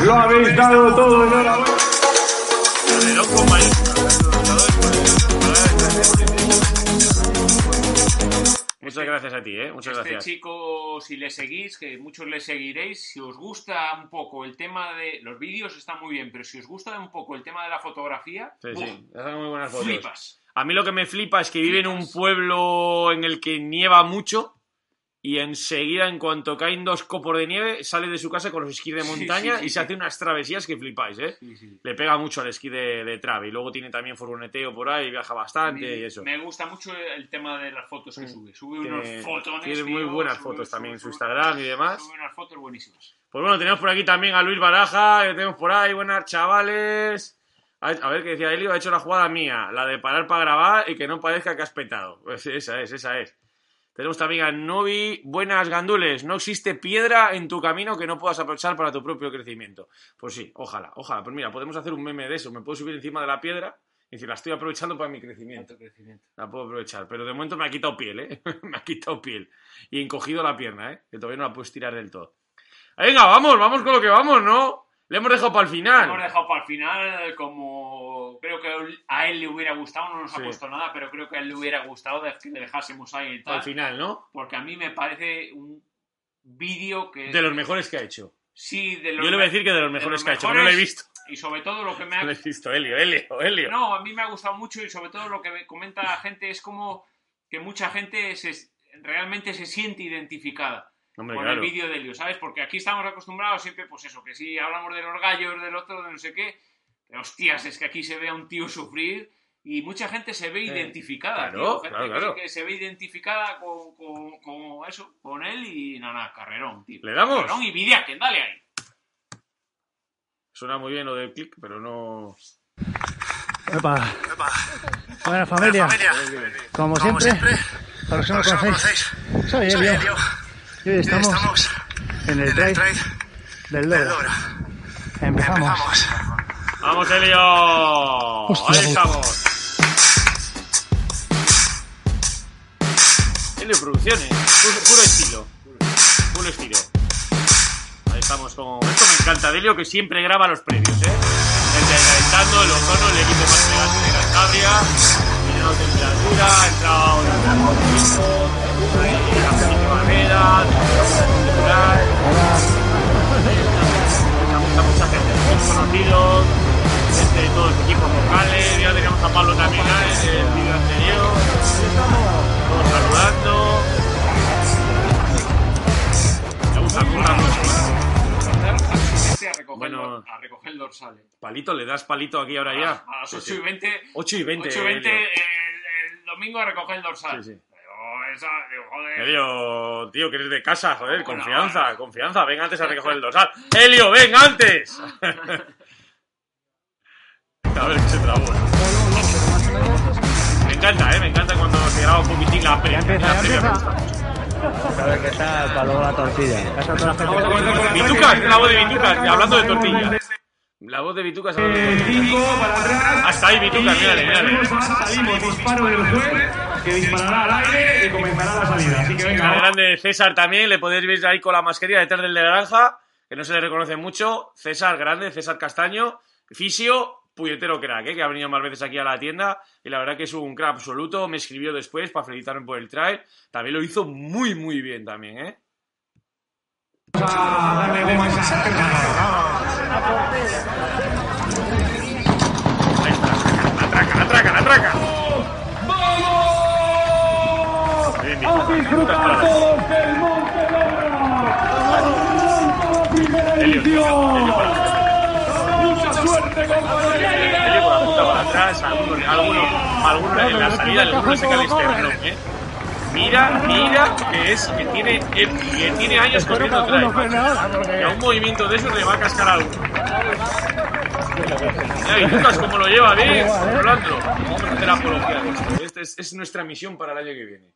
¡Lo habéis dado todo! ¡Enhorabuena! Muchas gracias a ti, muchas gracias. Chicos, si le seguís, que muchos le seguiréis, si os gusta un poco el tema de... Los vídeos están muy bien, pero si os gusta un poco el tema de la fotografía... Sí, sí, hacen muy buenas fotos. Flipas. A mí lo que me flipa es que vive en un pueblo en el que nieva mucho y enseguida, en cuanto caen 2 copos de nieve, sale de su casa con los esquís de montaña y se hace unas travesías que flipáis, Le pega mucho al esquí de trave. Y luego tiene también furgoneteo por ahí, viaja bastante y eso. Me gusta mucho el tema de las fotos que sube. Sube unos fotones. Tiene muy buenas fotos también en su Instagram y demás. Sube unas fotos buenísimas. Pues bueno, tenemos por aquí también a Luis Baraja, que tenemos por ahí. Buenas, chavales. A ver, que decía Helio, ha hecho la jugada mía, la de parar para grabar y que no parezca que has petado. Pues esa es. Tenemos también a Novi. Buenas, gandules. No existe piedra en tu camino que no puedas aprovechar para tu propio crecimiento. Pues sí, ojalá. Pues mira, podemos hacer un meme de eso. Me puedo subir encima de la piedra y decir, la estoy aprovechando para mi crecimiento. La puedo aprovechar. Pero de momento me ha quitado piel, Me ha quitado piel. Y encogido la pierna, que todavía no la puedes tirar del todo. Venga, vamos con lo que vamos, ¿no? Le hemos dejado para el final. Como creo que a él le hubiera gustado, no nos ha puesto nada, pero creo que a él le hubiera gustado que le dejásemos ahí y tal. Al final, ¿no? Porque a mí me parece un vídeo que... De los mejores que ha hecho. Sí, de los... Yo le voy a decir que de los mejores que ha hecho, no lo he visto. Y sobre todo lo que me ha... No lo he visto, Helio. No, a mí me ha gustado mucho y sobre todo lo que comenta la gente es como que mucha gente realmente se siente identificada. Hombre, con el vídeo de Helio, ¿sabes? Porque aquí estamos acostumbrados siempre, pues eso, que si hablamos de los gallos, del otro, de no sé qué, pero hostias, es que aquí se ve a un tío sufrir y mucha gente se ve identificada. Claro, tío, gente que se ve identificada con eso, con él y nada, carrerón, tío. ¿Le damos? Carrerón y Vidiaquen, dale ahí. Suena muy bien lo del click, pero no... ¡Epa! Buena familia. Como siempre, para los que no conocéis, soy Helio. Y hoy estamos en el trail del Dobla. Empezamos. ¡Vamos, Helio! ¡Hostia! ¡Ahí estamos! Helio Producciones, puro estilo. Ahí estamos con... Esto me encanta de Helio, que siempre graba los previos, Desde calentando, el ozono, el equipo más elegante de Cantabria, mirando temperatura, ha entrado el equipo... mucha gente muy conocidos, de todos los equipos locales. Ya teníamos a Pablo también en el vídeo anterior, todos saludando. Me gusta mucho. a recoger el dorsal. Palito, le das palito aquí ahora ya. A las 8:20. 8:20. 8:20 el domingo a recoger el dorsal. Sí, sí. Esa, digo, joder. Helio, tío, que eres de casa, joder, bueno, confianza, bueno. Confianza, ven antes a recoger el dorsal. ¡Helio, ven antes! A ver que se trabó. Me encanta, me encanta cuando se graba un poquitín la previa. Sabes que está para luego la tortilla. Bituca, es la voz de Bituca, hablando de tortilla. La voz de Bituca se para atrás. Hasta ahí Bituca, mírale, mírale. Salimos, disparo del juez, que disparará al aire y comenzará la salida. Así que venga. El grande César también, le podéis ver ahí con la mascarilla detrás del de naranja, que no se le reconoce mucho. César grande, César Castaño, fisio, puñetero crack, que ha venido más veces aquí a la tienda y la verdad que es un crack absoluto. Me escribió después para felicitarme por el trail. También lo hizo muy, muy bien también, La traca. ¡Vamos! ¡A disfrutar todos del Monte Logra! ¡La primera edición! ¡Mucha suerte, compañeros! Alguno en la salida del grupo se cae externo, Mira que tiene años corriendo trail. Y a un movimiento de eso le va a cascar algo. Y Lucas, como lo lleva bien, Rolando. Vamos a hacer apología de esto. Esta es nuestra misión para el año que viene.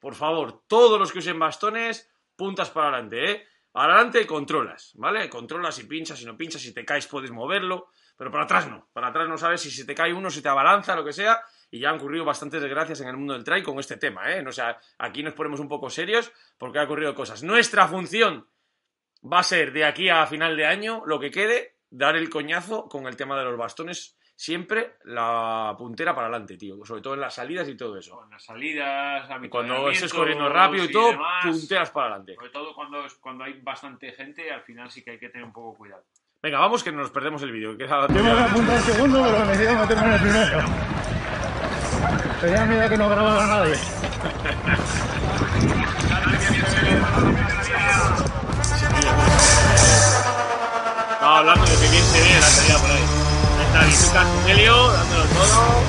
Por favor, todos los que usen bastones, puntas para adelante, Para adelante controlas, ¿vale? Controlas si pinchas, si no pinchas, si te caes puedes moverlo, pero para atrás no. Para atrás no sabes si se te cae uno, si te abalanza, lo que sea. Y ya han ocurrido bastantes desgracias en el mundo del trail con este tema, O sea, aquí nos ponemos un poco serios porque han ocurrido cosas. Nuestra función va a ser, de aquí a final de año, lo que quede, dar el coñazo con el tema de los bastones. Siempre la puntera para adelante, tío. Sobre todo en las salidas y todo eso. En las salidas, cuando estés corriendo rápido y todo, demás, punteras para adelante. Sobre todo cuando hay bastante gente, al final sí que hay que tener un poco cuidado. Venga, vamos que nos perdemos el vídeo. Yo me voy a apuntar el segundo, pero necesito meterme en el primero. Pero ya mira que no grababa nadie. Estaba hablando de que bien se ve la salida por ahí. Ahí está Bituca con Helio, dándolo todo.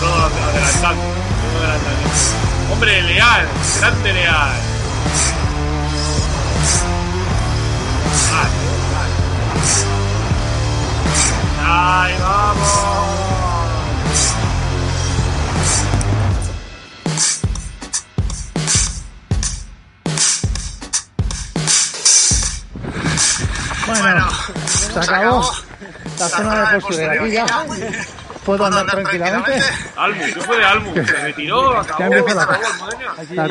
Vamos, adelantando. Hombre, leal, grande leal. ¡Ay, vamos! Bueno, se acabó la zona de postura. Aquí ya puedo andar tranquilamente. Almu, ¿qué fue de Almu? Se retiró, acabó la cuesta arriba. Aquí para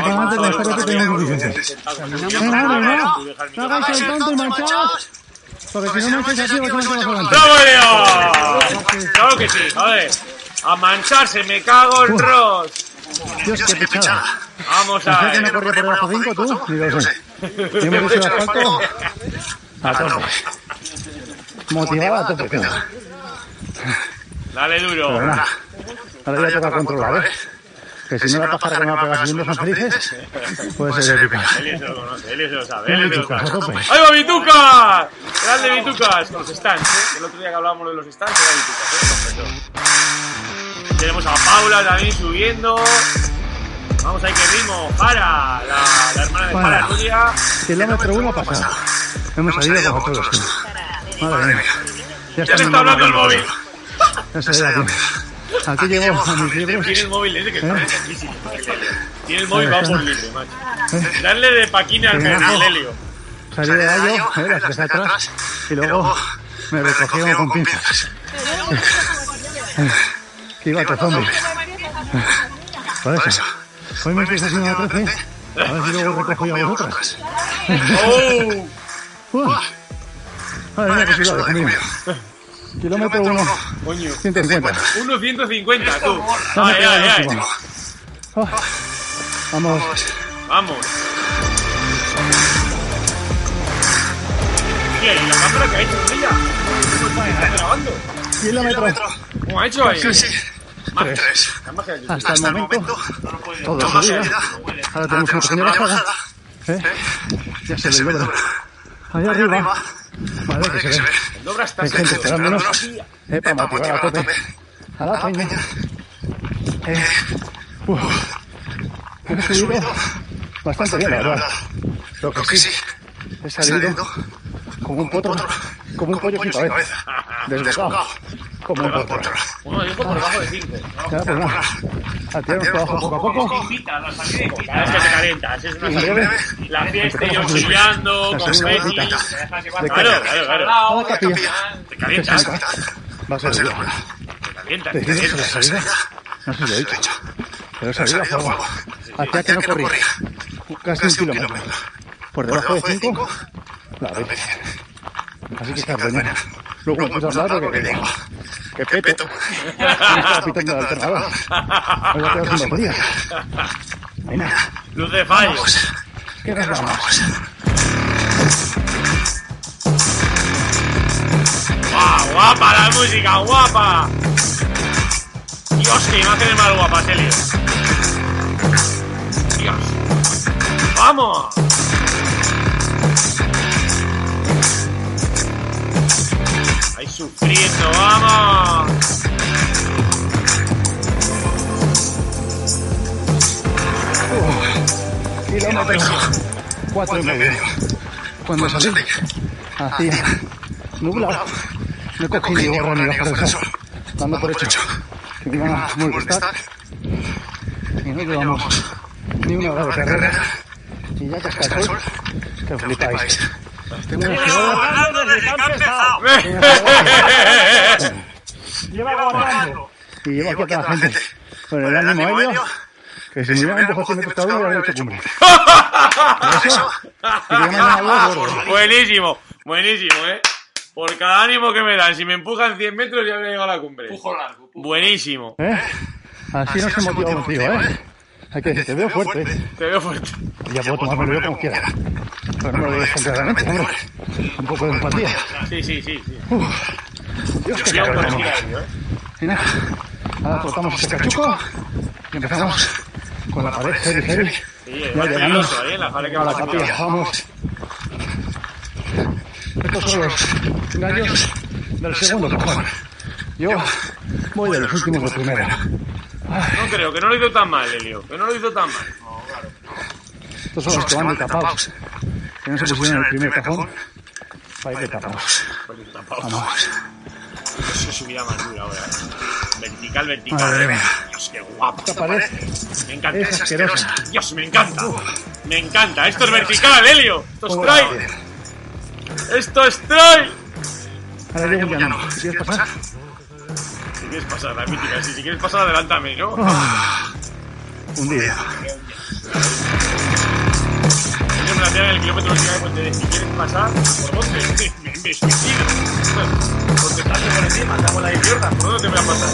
adelante con espero que tenemos suficiente. No hagáis el tanto y marchaos. Porque si no mancháis aquí, vamos a adelante. ¡Claro que sí! A ver, a mancharse, me cago el Ross. Dios, qué pechada. Vamos a ver. ¿Pensé que no corría por debajo 5, tú? Yo sé. Yo me puse el asfalto a tope. Motivado a tope. Dale duro. Pero nada, ahora ya toca controlar, que si no la pájara que me va a pegar subiendo son felices, puede ser épica. Eli se lo conoce, Eli se lo sabe. ¡Ahí va Bituca! ¡Grande Bitucas! Con los stands, El otro día que hablábamos de los stands era Bitucas, Tenemos a Paula también subiendo. Vamos ahí que ritmo. Jara, la hermana de Jara, Nuria. Kilómetro 1 pasado. Hemos salido bajo todos. Madre mía. Ya le está hablando el móvil. Ya se ve aquí. Aquí llegamos a mis libros. Tiene el móvil, ese que está difícil. Tiene el móvil, va por libre, macho. Darle de paquina al Helio. Salí de Ayo, las dejé atrás y luego me recogieron con pinzas. Iba a zombies. Por eso. Hoy me estáis haciendo la 13. A ver si luego recojo yo a vosotras. Madre mía, que sigo de conmigo. Kilómetro 1, 150. 1.150, tú. Ay. Vamos. Hostia, ¿y la cámara que ha hecho ella? ¿Está grabando? Kilómetro. ¿Cómo ha hecho ahí? Sí. Más 3. Hasta el momento, todo. Ahora tenemos una pequeña bajada. Ya se ve el Dobra. Allá arriba. Vale, que se ve. El Dobra está esperándonos. Para motivar a tope. A la peña. Hemos subido bastante bien, la verdad. Lo que sí, he salido como un pollo sin cabeza. Desbocado. Como un potro. Bueno, yo por debajo de 5. Atiramos para abajo poco a poco. Es que te calientas. Es una salida. La fiesta, yo chillando, con Messi. Claro. Te calientas. Va a ser duro. Te decides que la salida no se lo he dicho. Pero salida a fuego. Hacía que no corría. Casi un kilómetro. Por debajo de 5, la vez. Así que está buena. Luego me puse a hablar porque tengo. ¡Qué peto! Me estaba pitando el alternador. Me lo quedo haciendo podía. Venga. ¡Luz de fallos! ¡Qué nos vamos! ¡Guau, guapa la música, guapa! Dios, que imágenes más guapas, Helio. Dios. ¡Vamos! Ahí sufriendo, vamos. Kilómetro 4,5. Cuando salí, hacía nublado. No cogí ni gorro ni gafas de sol, dando por hecho que me iban a molestar. Y no llevamos ni una hora de carrera. Y ya que está el sol, que flipáis. Lleva aguantando y lleva aquí a la gente con el ánimo medio, que si me hubieran empujado 100 metros lo habría hecho cumbre. Buenísimo, buenísimo, por cada ánimo que me dan, si me empujan 100 metros ya habría llegado a la cumbre. Buenísimo, así no se motiva contigo, que te veo fuerte. Te veo fuerte. Ya puedo tomármelo yo como quiera. Pero no me lo voy a descontar realmente, hombre. Un poco de empatía. Sí. Dios, que cabrón. Y nada, ahora cortamos este cachuco y empezamos con la pared heavy. Ya llegamos a la capilla. Vamos. Estos son los gallos del segundo cojón. Yo voy de los últimos de primera. No creo, que no lo hizo tan mal, Helio. Que no lo hizo tan mal. No, claro. Estos son los que van de tapados. Que no se pusieron en el primer cajón. Para ir de tapados. Vamos. Eso subirá más dura ahora. Vertical, vertical. Madre mía. Dios, qué guapo. Esta pared. Me encanta. Es asquerosa. Dios, me encanta. Me encanta. Esto es vertical, Helio. Esto es trail. Esto es trail. Ahora llega un llano. ¿Si quieres pasar? Si quieres pasar, la mítica, si quieres pasar, adelántame, ¿no? Un día. Yo me la tengo en el kilómetro que hay, porque si quieres pasar, ¿por dónde? Me suicido. Porque estás por encima, estás por la izquierda, ¿por dónde te voy a pasar?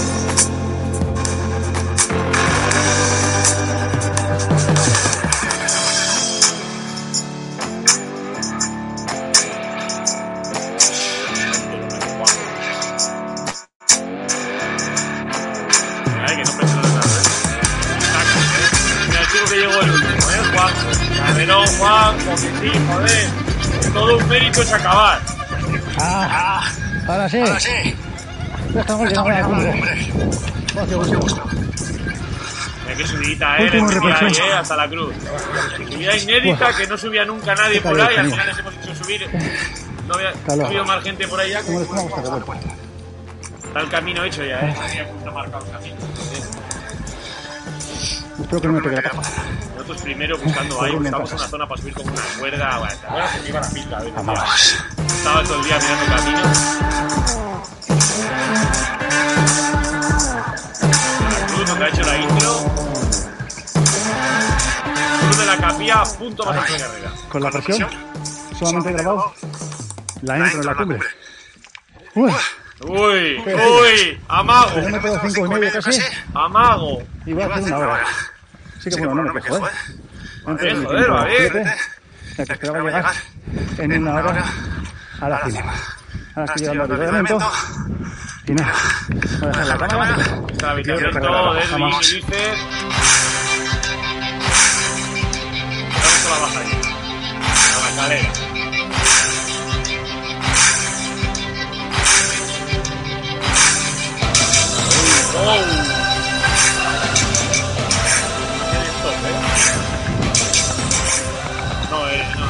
No, Juan, porque sí, joder, es todo un mérito es acabar. Ahora sí. Ahora sí. Ya estamos llegando a la cumbre. Vamos. Mira qué subidita, subida hasta la cruz. Subida inédita que no subía nunca nadie por ahí, al final les hemos hecho subir. No había subido más gente por ahí ya. Está el camino hecho ya, Había justo marcado el camino. Espero que no me pegue la capa. Nosotros primero buscando ahí, buscamos una zona para subir con una cuerda. Bueno, ahora se me iba la pinta. Estaba todo el día mirando caminos. La cruz donde ha hecho la intro. Cruz de la capilla, punto más de carrera. Con la presión, solamente he grabado la intro en la cumbre. Uy, amago. Yo me quedo 5,5 casi. Amago. Y voy a hacer una hora. Sí que bueno, no me quejo, Joder, va bien. La que esperaba llegar en una hora a la cima. Ahora estoy llegando al reglamento. Y nada, voy a dejar la cámara. Está la habitación de todo, dedo y dices... Vamos a la baja. escalera.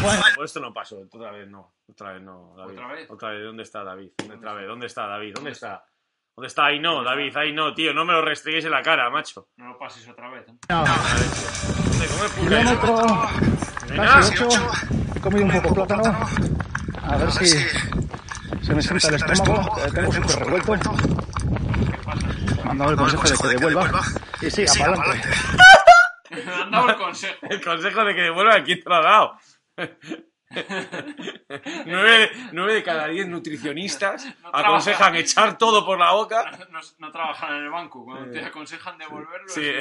Bueno, pues esto no pasó, otra vez no, David. ¿Otra vez? ¿Dónde está David? ¿Dónde está David? ¿Dónde está? Ahí no, David, ahí no, tío, no me lo restreguéis en la cara, macho. No lo pases otra vez, ¿eh? No. Kilómetro 8, he comido un poco plátano, a ver si se me sienta el estómago, que tengo siempre revuelto. Mandado el consejo de que devuelva y siga para adelante. Me han dado el consejo. El consejo de que devuelva, aquí te lo ha dado. 9 de cada 10 nutricionistas aconsejan echar todo por la boca. No trabajan en el banco. Cuando te aconsejan devolverlo, sí.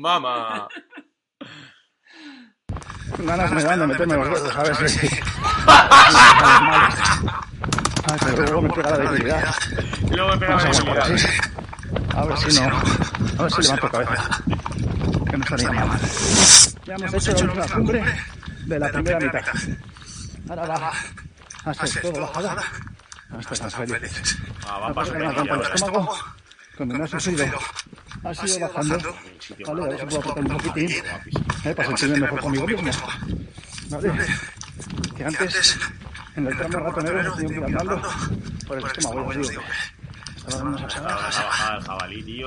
Mamá. Ganas me dan de meterme los huevos, a ver si. Ay, pero luego me pega la debilidad. A ver si no. A ver si levanto cabeza. Que no estaría mal. Ya hemos hecho la última cumbre de la primera mitad. Ahora va a ser todo bajada. Hasta estás felices. Va paso en la trampa del estómago. Cuando me has subido, has ido bajando. Vale, a ver si puedo apretar un poquitín. Para sentirme mejor conmigo mismo. Vale. Que antes, en el tramo ratonero, he ido andando por el estómago. Bueno, os digo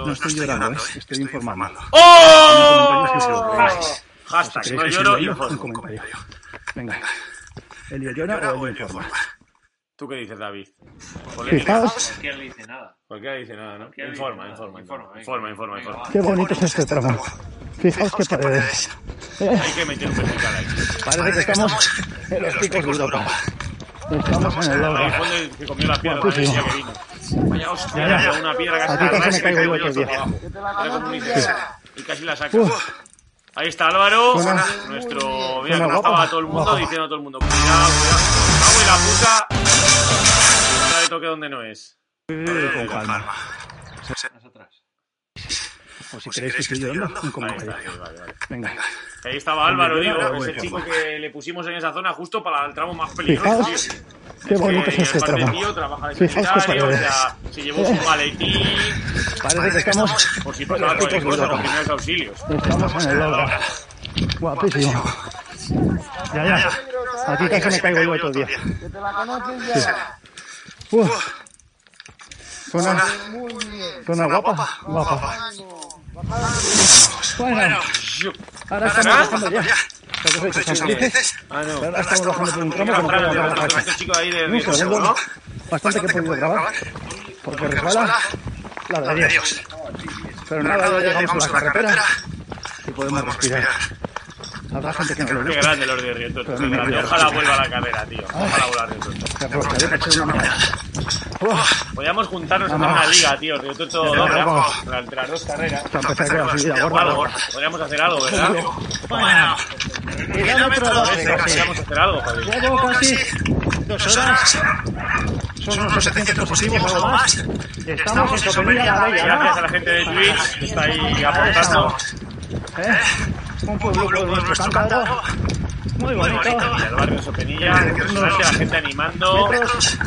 que no estoy llorando, estoy informando. ¡Oh! Hashtag, no lloro, informo. Venga, Helio llora o Helio informa. ¿Tú qué dices, David? Cualquiera le dice nada. Cualquiera le dice nada, ¿no? Informa. Qué bonito es este tramo. Fijaos qué paredes. Hay que meter un vertical ahí. Parece que estamos en los picos de Europa. Estamos en el Dobla. Ahí fondo que comió la piedra la bestia que vino. Vaya hostia, una piedra casi la arrasa y me caigo yo hasta y casi la saco. Ahí está Álvaro, buenas. Nuestro... Mira, que nos estaba todo el mundo diciendo a todo el mundo. Cuidado, y la puta... Cuidado de toque donde no es. Con calma. O si queréis que estoy llorando, vale. Venga. Ahí estaba Álvaro, digo, es el chico que le pusimos en esa zona justo para el tramo más peligroso. Qué bonito es este tramo. Fijaos que se llevó su maletín. Parece que estamos por si pasaba cualquier cosa, los primeros auxilios. Estamos en el Dobla. Guapísimo. Ya. Aquí casi me caigo yo todo el día. Que te la conoces ya. Zona guapa. Bueno, ahora estamos bajando ya. Ahora estamos bajando por un tramo que no podemos grabar la racha. Bastante que he podido grabar, porque resbala la de Dios. Pero nada, ya llegamos a la carretera y podemos respirar. Habrá gente que no lo vea. Qué grande los de Rientos. Ojalá vuelva a la carrera, tío. Ojalá vuelva a Rientos. Podríamos juntarnos en una liga, tío. Rientos Dobla. Entre las dos carreras. Podríamos hacer algo, ¿verdad? Bueno. Podríamos hacer algo, Javi. Ya llevo casi 2 horas. Son unos 700 posibles, algo más. Estamos en Cotera. Gracias a la gente de Twitch que está ahí aportando. Un pueblo nuestro Cantabria, muy bonito. El barrio Sopenilla, la gente animando,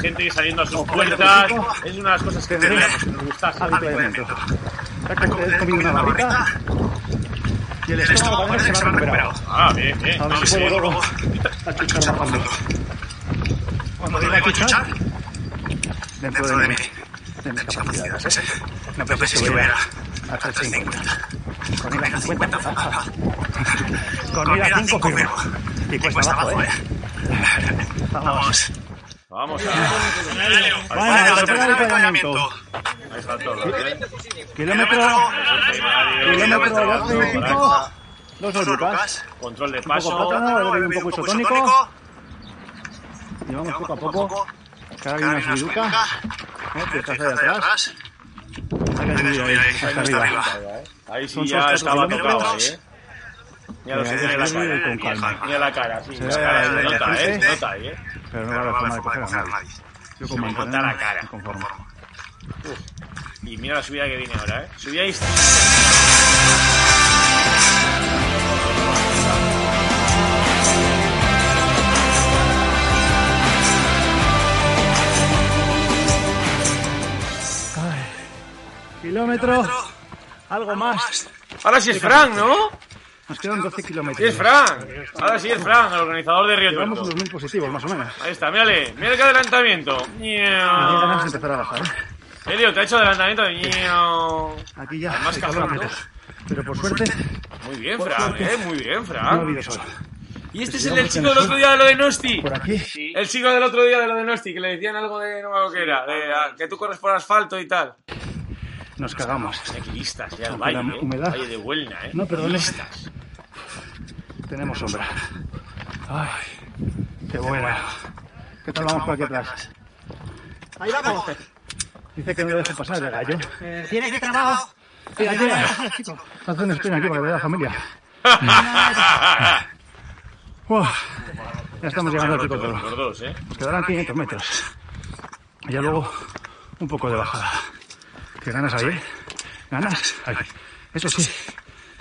gente saliendo a sus puertas. Es una de las cosas que nos gusta habitualmente. He comido una barrita y el estómago parece que se ha recuperado. Bien. A ver si puedo luego achuchar bajando. Cuando diga achuchar, dentro de mí, de mis capacidades. No pensé que estuviera hasta el 50. Con 50 zapas. Con 5 firmo. Y cuesta abajo, Vamos a... Bueno, el primer entrenamiento. Ahí está todo. Kilómetro 25. 2 horas. Control de paso. Un poco isotónico. Llevamos poco a poco. Cada una Bituca. Que está hacia atrás. Ahí está arriba. Ahí sí ya estaba tocado ahí, Mira los ojos de la cara. Mira la cara, sí. Se nota ahí, Pero no va a poder coger a nadie. Yo como encontrar la cara. Y mira la subida que viene ahora, Subida ahí. Kilómetro. Algo más. Ahora sí es Frank, ¿no? Nos quedan 12 kilómetros. Sí es Frank. Ahora sí es Frank, el organizador de Río Tuerto. Llevamos unos 1000 positivos, más o menos. Ahí está, mírale. Mira qué adelantamiento. Aquí tenemos que empezar a bajar, ¿eh? Helio, te ha hecho adelantamiento. Aquí ya. Más kilómetros. Pero por suerte... Muy bien, Frank, muy bien, Frank. No olvides solo. Y este es el del chico del otro día de lo de Nosti. ¿Por aquí? Sí. El chico del otro día de lo de Nosti, que le decían algo de... no me acuerdo qué era. De, que tú corres por asfalto y tal. Nos cagamos. Listas, ya el valle, humedad. Valle de Huelna, ¿eh? No, perdón. Tenemos sombra. Ay, qué buena. ¿Qué tal vamos por aquí atrás? Ahí vamos. Dice que no lo dejen pasar el gallo. Tiene que trabajo. Tira. Haz un sprint aquí para que vea la familia. Ya estamos llegando al Pico Turbina. Nos quedarán 500 metros. Y ya luego un poco de bajada. ¿Qué ganas ahí, eh? ¿Ganas? Ahí. Eso sí,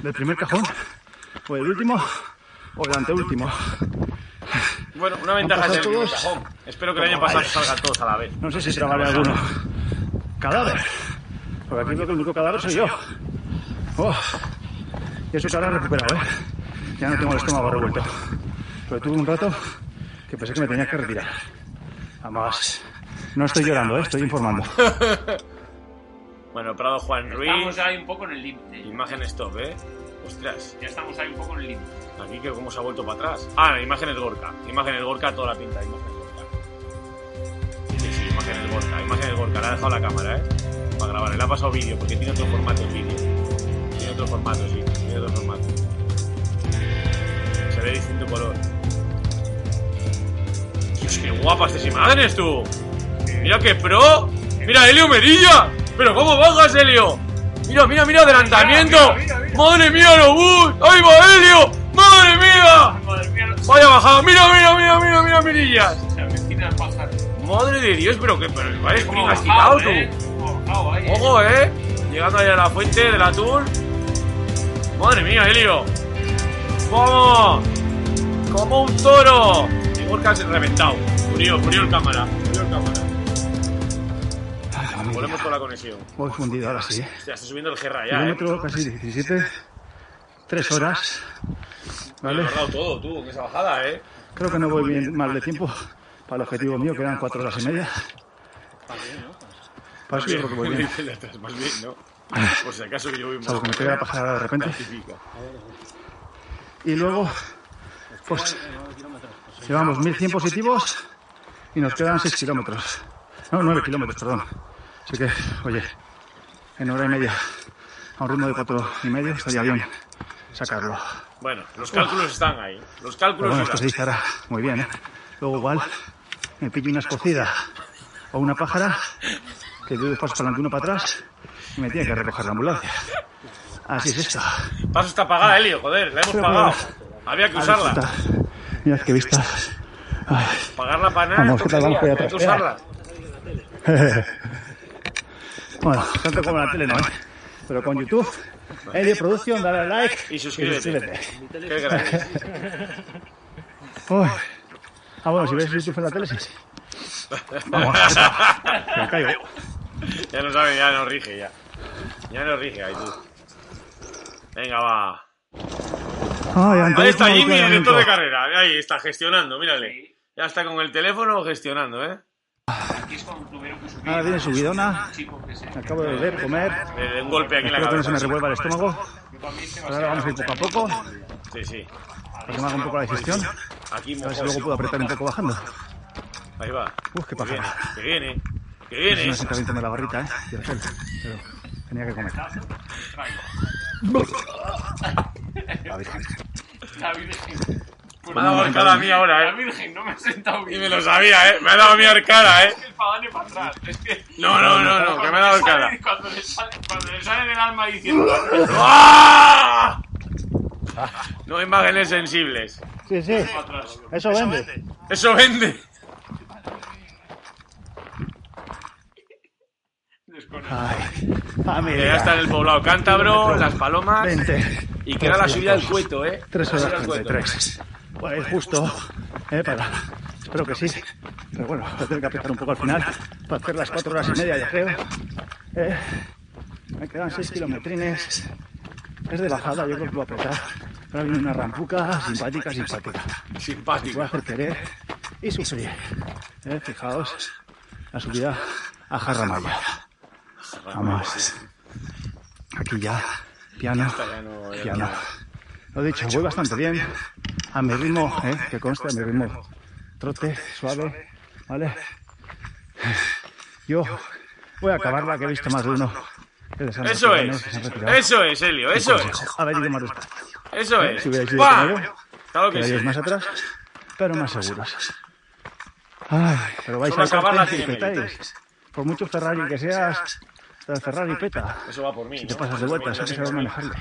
del primer cajón, o del último, o del anteúltimo. Bueno, una ventaja es el primer cajón. Espero que el año pasado salgan todos a la vez. No sé si tragaré alguno. Cadáver. Porque aquí creo que el único cadáver soy yo. Oh. Y eso se habrá recuperado, ¿eh? Ya no tengo el estómago revuelto. Pero tuve un rato que pensé que me tenía que retirar. Además, no estoy llorando, ¿eh? Estoy informando. Bueno, Prado Juan Ruiz. Estamos ahí un poco en el límite. Imagen stop, ¿eh? Ostras. Ya estamos ahí un poco en el límite. Aquí que cómo se ha vuelto para atrás. Ah, imágenes Gorka. Imágenes Gorka, toda la pinta. Imágenes Gorka. Sí, imágenes Gorka. Imágenes Gorka. Le ha dejado la cámara, ¿eh? Para grabar. Le ha pasado vídeo porque tiene otro formato el vídeo. Tiene otro formato, sí. Tiene otro formato. Se ve distinto color. Dios, qué guapas estas imágenes, tú. Mira qué pro. Mira, Helio Merilla. Pero cómo bajas, Helio. Mira, mira, mira, adelantamiento. Mira. Madre mía, los bus. Ahí va, Helio. Madre mía. Madre mía. Vaya bajada. Mira, mirillas. Madre de Dios, pero que parece como castigado tú. Ojo, llegando ahí a la fuente de la Tour. Madre mía, Helio. Vamos. Como un toro. Y Gorka se ha reventado. Murió el cámara. Volvemos con la conexión. Voy fundido ahora sí. Se está subiendo el Jara ya. Kilómetro casi 17. 3 horas. ¿Vale? Me he ahorrado todo, tú, en esa bajada, ¿eh? Creo que no voy bien mal de tiempo para el objetivo mío, que eran 4 horas y media. Más bien, ¿no? Para eso creo que voy bien. Más bien, ¿no? Por si acaso que yo voy mal. Salvo que me pegue la pasada de repente. Y luego, pues, llevamos 1100 positivos y nos quedan 6 kilómetros. No, 9 kilómetros, perdón. Así que, oye, en hora y media, a un ritmo de 4 y medio, estaría bien sacarlo. Bueno, los cálculos están ahí. Los cálculos bueno, esto se dice ahora muy bien, ¿eh? Luego igual me pillo una escocida o una pájara, que doy dos pasos para adelante, uno para atrás, y me tiene que recoger la ambulancia. Así es esto. Paso está pagada, Helio, joder, la hemos pagado. Había que usarla. Mirad qué vista. Ay. Pagarla para nada. Vamos, ¿qué tal vamos para allá atrás? Usarla. Bueno, tanto como en la tele no, ¿eh? Pero con YouTube, Helio Producción, dale al like y suscríbete. Qué grande. Bueno, si veis YouTube en la tele, sí. Vamos, me caigo. Ya no sabe, ya no rige, ya. Ya no rige, ahí tú. Venga, va. Ahí está Jimmy, el director de carrera. Ahí está, gestionando, mírale. Ya está con el teléfono gestionando, ¿eh? Aquí es cuando tuvieron que subir. Ahora viene subidona. Me acabo de beber, comer. Un golpe aquí en la cabeza. Espero que no se me revuelva el estómago. Ahora vamos a ir poco a poco. Sí. Para que me haga un poco la digestión. Aquí a ver si luego puedo apretar un poco bajando. Ahí va. Uf, qué pájara. Que viene. Se me está calentando la barrita, ¿eh? Pero tenía que comer. La Virgen. La Virgen. Me ha dado arcada a mí ahora, ¿eh? La Virgen, no me ha sentado bien. Y me lo sabía, ¿eh? Me ha dado a mí arcada, ¿eh? Es que el pagano para atrás. Es que... No, que me ha dado arcada. Cuando le sale del alma diciendo... ¡Ah! No, imágenes sensibles. Sí. Eso vende. Mira, ya está en el poblado cántabro, las palomas... 20. Y queda la subida del Cueto, ¿eh? 3 horas 33. Bueno, es justo, para... Espero que sí. Pero bueno, voy a tener que apretar un poco al final. Para hacer las 4 horas y media, ya creo. Me quedan 6 kilometrines. Es de bajada, yo creo que lo voy a apretar. Ahora viene una rampuca simpática, simpática. Voy a hacer querer y sufrir. Fijaos, la subida a Jarramaya. Vamos. Aquí ya, piano, piano. Lo dicho, voy bastante bien. A mi ritmo, que consta, a mi ritmo. Trote, suave, ¿vale? Yo voy a acabarla, que he visto más de uno. Eso es, Helio, eso es. Haber ido más despacio. Eso es. Si hubierais ido primero, quedaríais más atrás, pero más seguros. Ay, pero vais a acabarla si petáis. Por mucho Ferrari que seas, el Ferrari peta. Eso va por mí. Si te pasas de vueltas, hay que saber manejarlo.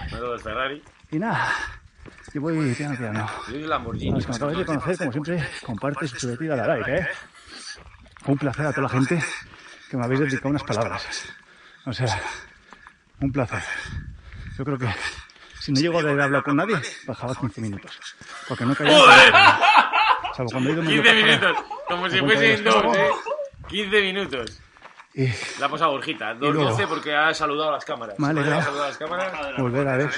Y nada, yo voy piano, piano. Los que me acabáis de conocer, como siempre, comparte y suscríbete y dale a like, Un placer a toda la gente que me habéis dedicado unas palabras. O sea, un placer. Yo creo que si no llego a hablar con nadie, bajaba 15 minutos. Porque no caía. Salvo cuando he ido 15 minutos. Como si fuesen dos, 15 minutos. La ha pasado Borjita. 12 porque ha saludado a las cámaras. Me alegra volver a ver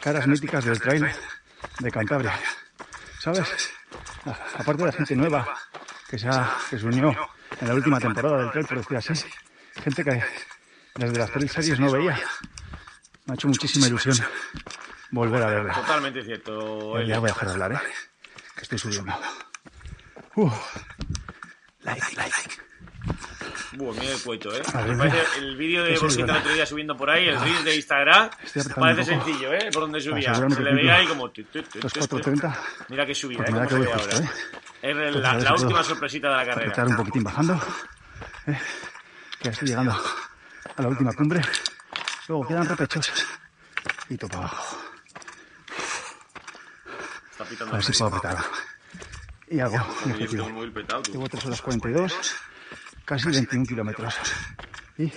caras míticas del trail de Cantabria. ¿Sabes? Aparte de la gente nueva que se unió en la última temporada del trail, por decir así. Gente que desde las series no veía. Me ha hecho muchísima ilusión volver a verla. Totalmente cierto. Ya voy a dejar hablar, que estoy subiendo. Like. Mira el cuello, El vídeo de Borjita el otro día subiendo por ahí, el reel de Instagram, parece sencillo, por donde subía. Se le veía ahí como... 4:30. Mira qué subida, Es la última sorpresita de la carrera. Estar un poquitín bajando, que estoy llegando a la última cumbre. Luego quedan repechos y topa abajo. A ver si puedo apretar. Y hago mi objetivo. Llevo 3:42. Casi 21 kilómetros y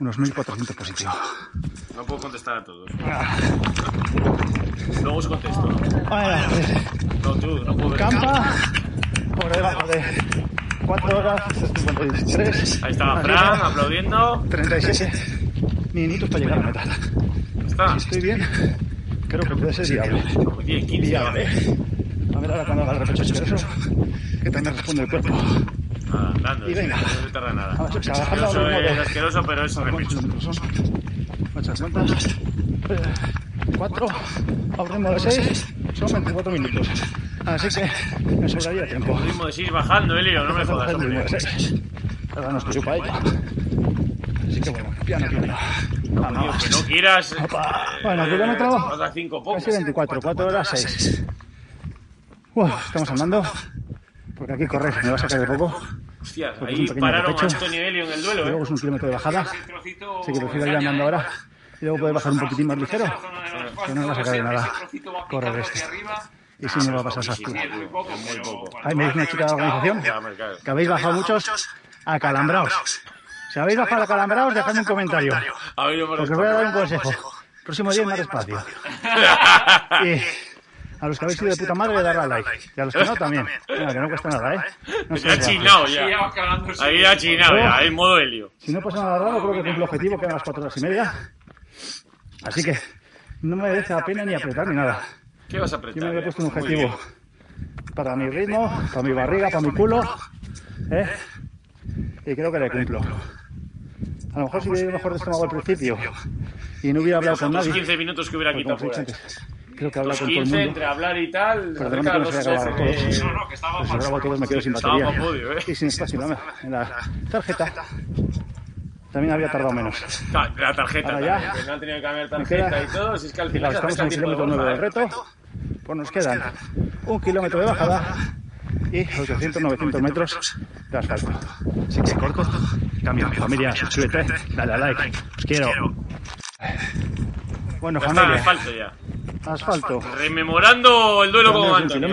unos 1.400 positivos. No puedo contestar a todos. Luego os contesto. No, tú, no puedo ver. Campa por debajo de 4 horas, 53. Ahí estaba Frank aplaudiendo. 37 minutos para llegar a la meta. Si estoy bien, creo que puede ser viable. Oye, 15 viable. A ver ahora cuando haga el repechaje de eso, que también responde el cuerpo. Nada, andando, y venga, no se tarda nada. Eso es asqueroso, pero eso repito. Muchas cuentas. 4, al ritmo de 6, son 24 minutos. Así que me sobraría tiempo. El ritmo de 6 bajando, Helio, no me jodas. El ritmo de 6. Ahora no estoy para ella. Así que bueno, piano, piano. Vamos. Que no quieras. Bueno, que yo no trabajo. Casi 24, 4 horas, 6. Estamos andando. Porque aquí correr, me va a sacar de poco. Hostia, ahí pararon a Antonio Helio en el duelo. Luego es un kilómetro de bajada. Así que prefiero ir andando ahora. Y luego poder bajar un poquitín más ligero. Que no me va a sacar de nada correr este. Y si me va a pasar esas curvas. Ahí me dice una chica de la organización que habéis bajado muchos acalambrados. Si habéis bajado acalambrados, dejadme un comentario. Porque os voy a dar un consejo. El próximo día más despacio. A los que habéis sido de puta madre, darle a like. Y a los que no, también. Venga, que no cuesta nada, No se ha chinado ya. Ahí ha chinado ya, en modo Helio. Si no pasa nada raro, creo que cumple el objetivo, que eran las 4:30. Así que no me merece la pena ni apretar ni nada. ¿Qué vas a apretar? Yo me había puesto un objetivo para mi ritmo, para mi barriga, para mi culo. Y creo que le cumplo. A lo mejor si hubiera ido mejor de estómago al principio y no hubiera hablado con nadie. 15 minutos que hubiera quitado fuera. Creo que habla con todo el mundo. Entre hablar y tal... Perdón que no se haya grabado todos. Si lo grabo a todos me quedo sin batería. Y sin espacio en la tarjeta. También había tardado menos. La tarjeta también. No han tenido que cambiar tarjeta y todo. Si es que al final... Estamos en el kilómetro 9 del reto. Pues nos quedan un kilómetro de bajada y 800-900 metros de asfalto. Así que corto. Cambio. Familia, suscríbete. Dale a like. Os quiero. Bueno, familia. Asfalto. Rememorando el duelo con Antonio.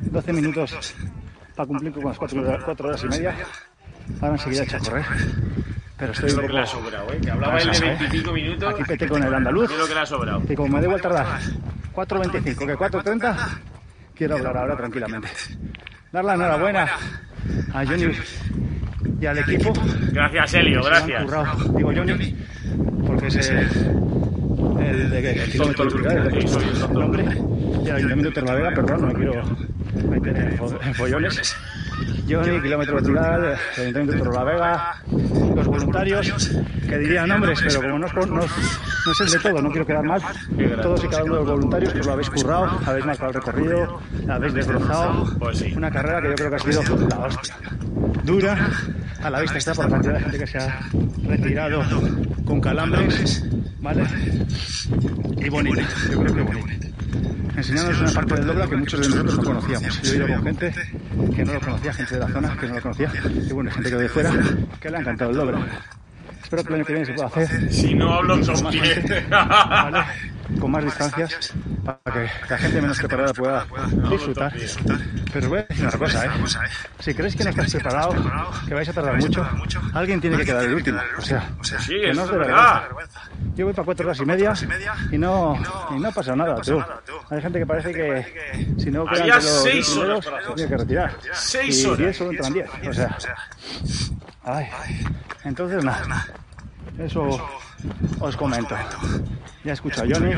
12 minutos para cumplir con las 4 horas y media. Ahora enseguida echa a correr. Pero estoy un poco... Que hablaba él de 25 minutos. Aquí pete con el andaluz. Creo que le ha sobrado. Y como me debo al tardar 4:25, que 4:30, quiero hablar ahora tranquilamente. Dar la enhorabuena a Johnny y al equipo. Gracias, Helio, gracias. Digo Johnny, porque es el nombre del Ayuntamiento de Torrelavega, perdón, no quiero meter en follones. Johnny, kilómetro natural, Ayuntamiento de Torrelavega, los voluntarios, que dirían nombres, pero como no es el de todo, no quiero quedar mal, todos y cada uno de los voluntarios, pues lo habéis currado, habéis marcado el recorrido, lo habéis desbrozado, una carrera que yo creo que ha sido la hostia. Dura, a la vista está por la cantidad de gente que se ha retirado con calambres, ¿vale? Y bonita, yo creo que bonita. Enseñándonos una parte del Dobla que muchos de nosotros no conocíamos. Yo he ido con gente que no lo conocía, gente de la zona que no lo conocía, y bueno, gente que de fuera, que le ha encantado el Dobla. Espero que el año que viene se pueda hacer. Si no hablo con más gente, ¿vale? Con más distancias, para que la gente menos preparada pueda disfrutar. Pero os voy a decir una cosa, ¿eh? Si creéis que no estáis preparados, que vais a tardar mucho, alguien tiene que quedar el último. O sea, que no os dé vergüenza. Yo voy para 4 horas y media y no pasa nada, tú. Hay gente que parece que si no quedan los primeros, se tiene que retirar. 6 horas. Y 10 solo entran 10. O sea, ay. Entonces, nada. Eso os comento. Ya he escuchado a Johnny.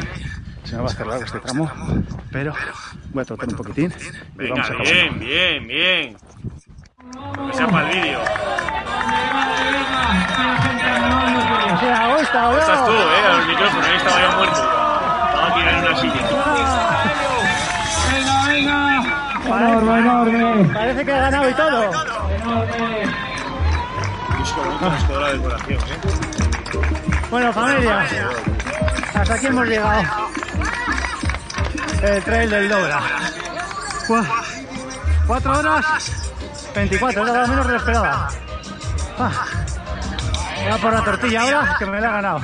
Se me va a hacer largo este tramo, pero voy a trotar un poquitín. Venga, vamos a bien. Que sea para el vídeo. Esa estás tú, al micrófono, ahí estaba yo muerto. Estaba a tirar en una silla. Venga. Enorme. Parece que ha ganado y todo. Enorme. Busco la decoración, Bueno, familia, hasta aquí hemos llegado. El trail del Dobla. 4 horas 24, es la menos de la esperada. Voy a por la tortilla ahora, que me la ha ganado.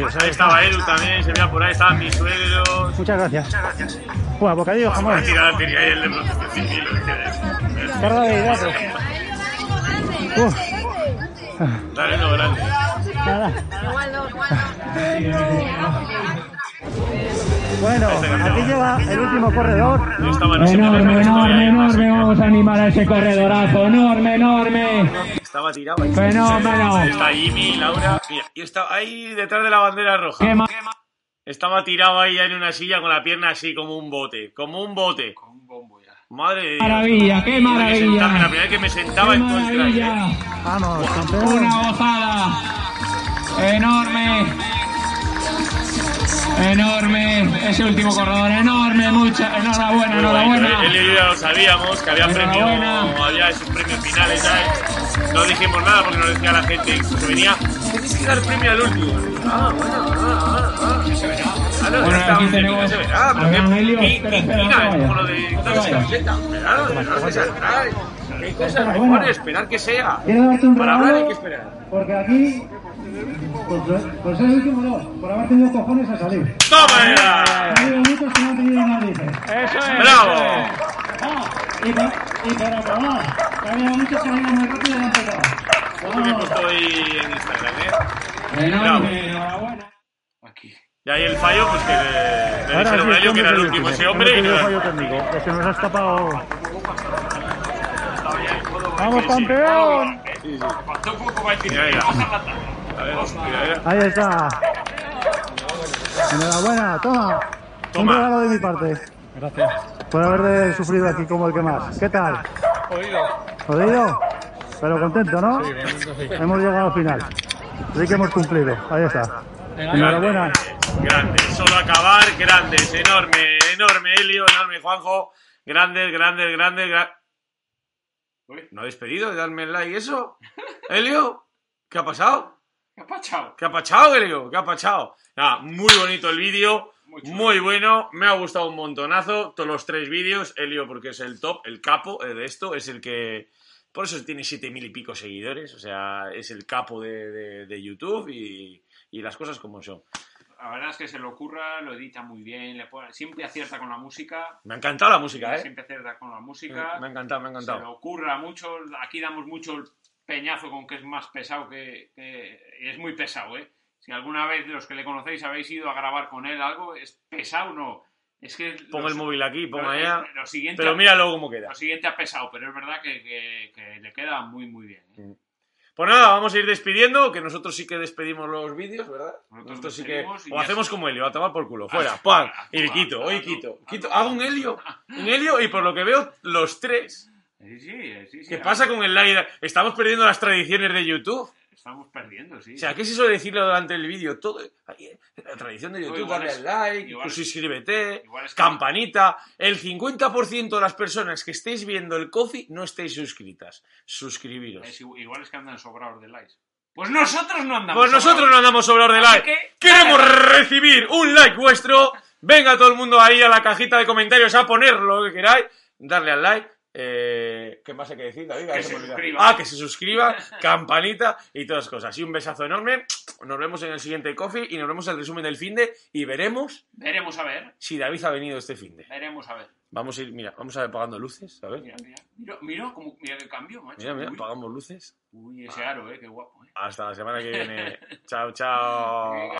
Pues ahí estaba Eru también, se veía por ahí, estaban mis suegros. Muchas gracias. Buah, bocadillo, jamón. Carga de hidratos. Dale, no, grande. Bueno, aquí lleva el último corredor. Enorme, vamos a animar a ese corredorazo. Enorme. Estaba tirado ahí. Fenómeno. Está Jimmy, Laura. Y está ahí detrás de la bandera roja. Estaba tirado ahí en una silla con la pierna así como un bote. Como un bombo ya. Madre de Dios. Maravilla, qué maravilla. La primera vez que me sentaba en todo el traje. Vamos, campeón. Una gozada. Enorme, ese último corredor, enhorabuena, enhorabuena. Él y yo ya lo sabíamos, que había premio, había esos premios finales, ya no dijimos nada porque nos decía la gente, incluso venía, tenéis que dar premio al último. Se verá, pero qué como lo de una camiseta, hay cosas mejores, esperar que sea, para hablar hay que esperar. Porque aquí... Pues es el último no, por haber tenido cojones a salir. ¡Toma ya! Ha habido muchos que no han tenido narices. ¡Eso es! ¡Bravo! Y para acabar, ha habido muchos que han ido muy rápido y han pegado. Otro que he puesto ahí en Instagram, Bravo. Aquí. Y ahí el fallo, pues que le dije a Aurelio que era el último ese hombre. Y no fallo técnico, que nos ha escapado. ¡Vamos, campeón! Faltó un poco para el tiro. Ahí está. Enhorabuena, toma. Un regalo de mi parte. Gracias. Por haber sufrido aquí como el que más. ¿Qué tal? Jodido. Pero contento, ¿no? Sí, hemos llegado al final. Así que hemos cumplido. Ahí está. Enhorabuena. Grandes, solo acabar, grandes. Enorme Helio, enorme Juanjo. Grandes. ¿No habéis pedido de darme el like eso? Helio, ¿qué ha pasado? ¿Qué ha pachado, Helio? Nada, muy bonito el vídeo, muy bueno, me ha gustado un montonazo, todos los 3 vídeos, Helio porque es el top, el capo de esto, es el que, por eso tiene 7,000 y pico seguidores, o sea, es el capo de YouTube y las cosas como son. La verdad es que se lo curra, lo edita muy bien, siempre acierta con la música. Me ha encantado la música, Siempre acierta con la música. Me ha encantado. Se lo curra mucho, aquí damos mucho el peñazo con que es más pesado que es muy pesado, Si alguna vez los que le conocéis habéis ido a grabar con él algo, es pesado, no. Es que pongo el móvil aquí, pongo allá. Pero mira luego cómo queda. Lo siguiente ha pesado, pero es verdad que le queda muy, muy bien, ¿eh? Mm. Pues nada, vamos a ir despidiendo, que nosotros sí que despedimos los vídeos, ¿verdad? Nosotros sí que... O hacemos como Helio, a tomar por culo, fuera, ¡pam! Y quito, hoy quito. Hago un Helio y por lo que veo, los tres. Sí. ¿Qué pasa con el live? Estamos perdiendo las tradiciones de YouTube. Estamos perdiendo, sí. O sea, ¿qué se suele decirlo durante el vídeo? Todo la tradición de YouTube, dale al like, suscríbete, campanita. El 50% de las personas que estéis viendo el coffee no estáis suscritas. Suscribiros. Igual es que andan sobrados de likes. Pues nosotros no andamos. Pues nosotros no andamos sobrados de likes. Queremos recibir un like vuestro. Venga todo el mundo ahí a la cajita de comentarios a poner lo que queráis. Darle al like. ¿Qué más hay que decir, David? Que se suscriba, campanita y todas las cosas. Y un besazo enorme. Nos vemos en el siguiente coffee y nos vemos en el resumen del finde y veremos a ver si David ha venido este finde. Veremos a ver. Vamos a ir, mira, vamos a ver apagando luces, a ver. Mira el cambio, macho. Mira, apagamos luces. Uy, ese aro, qué guapo. Hasta la semana que viene. Chao, chao.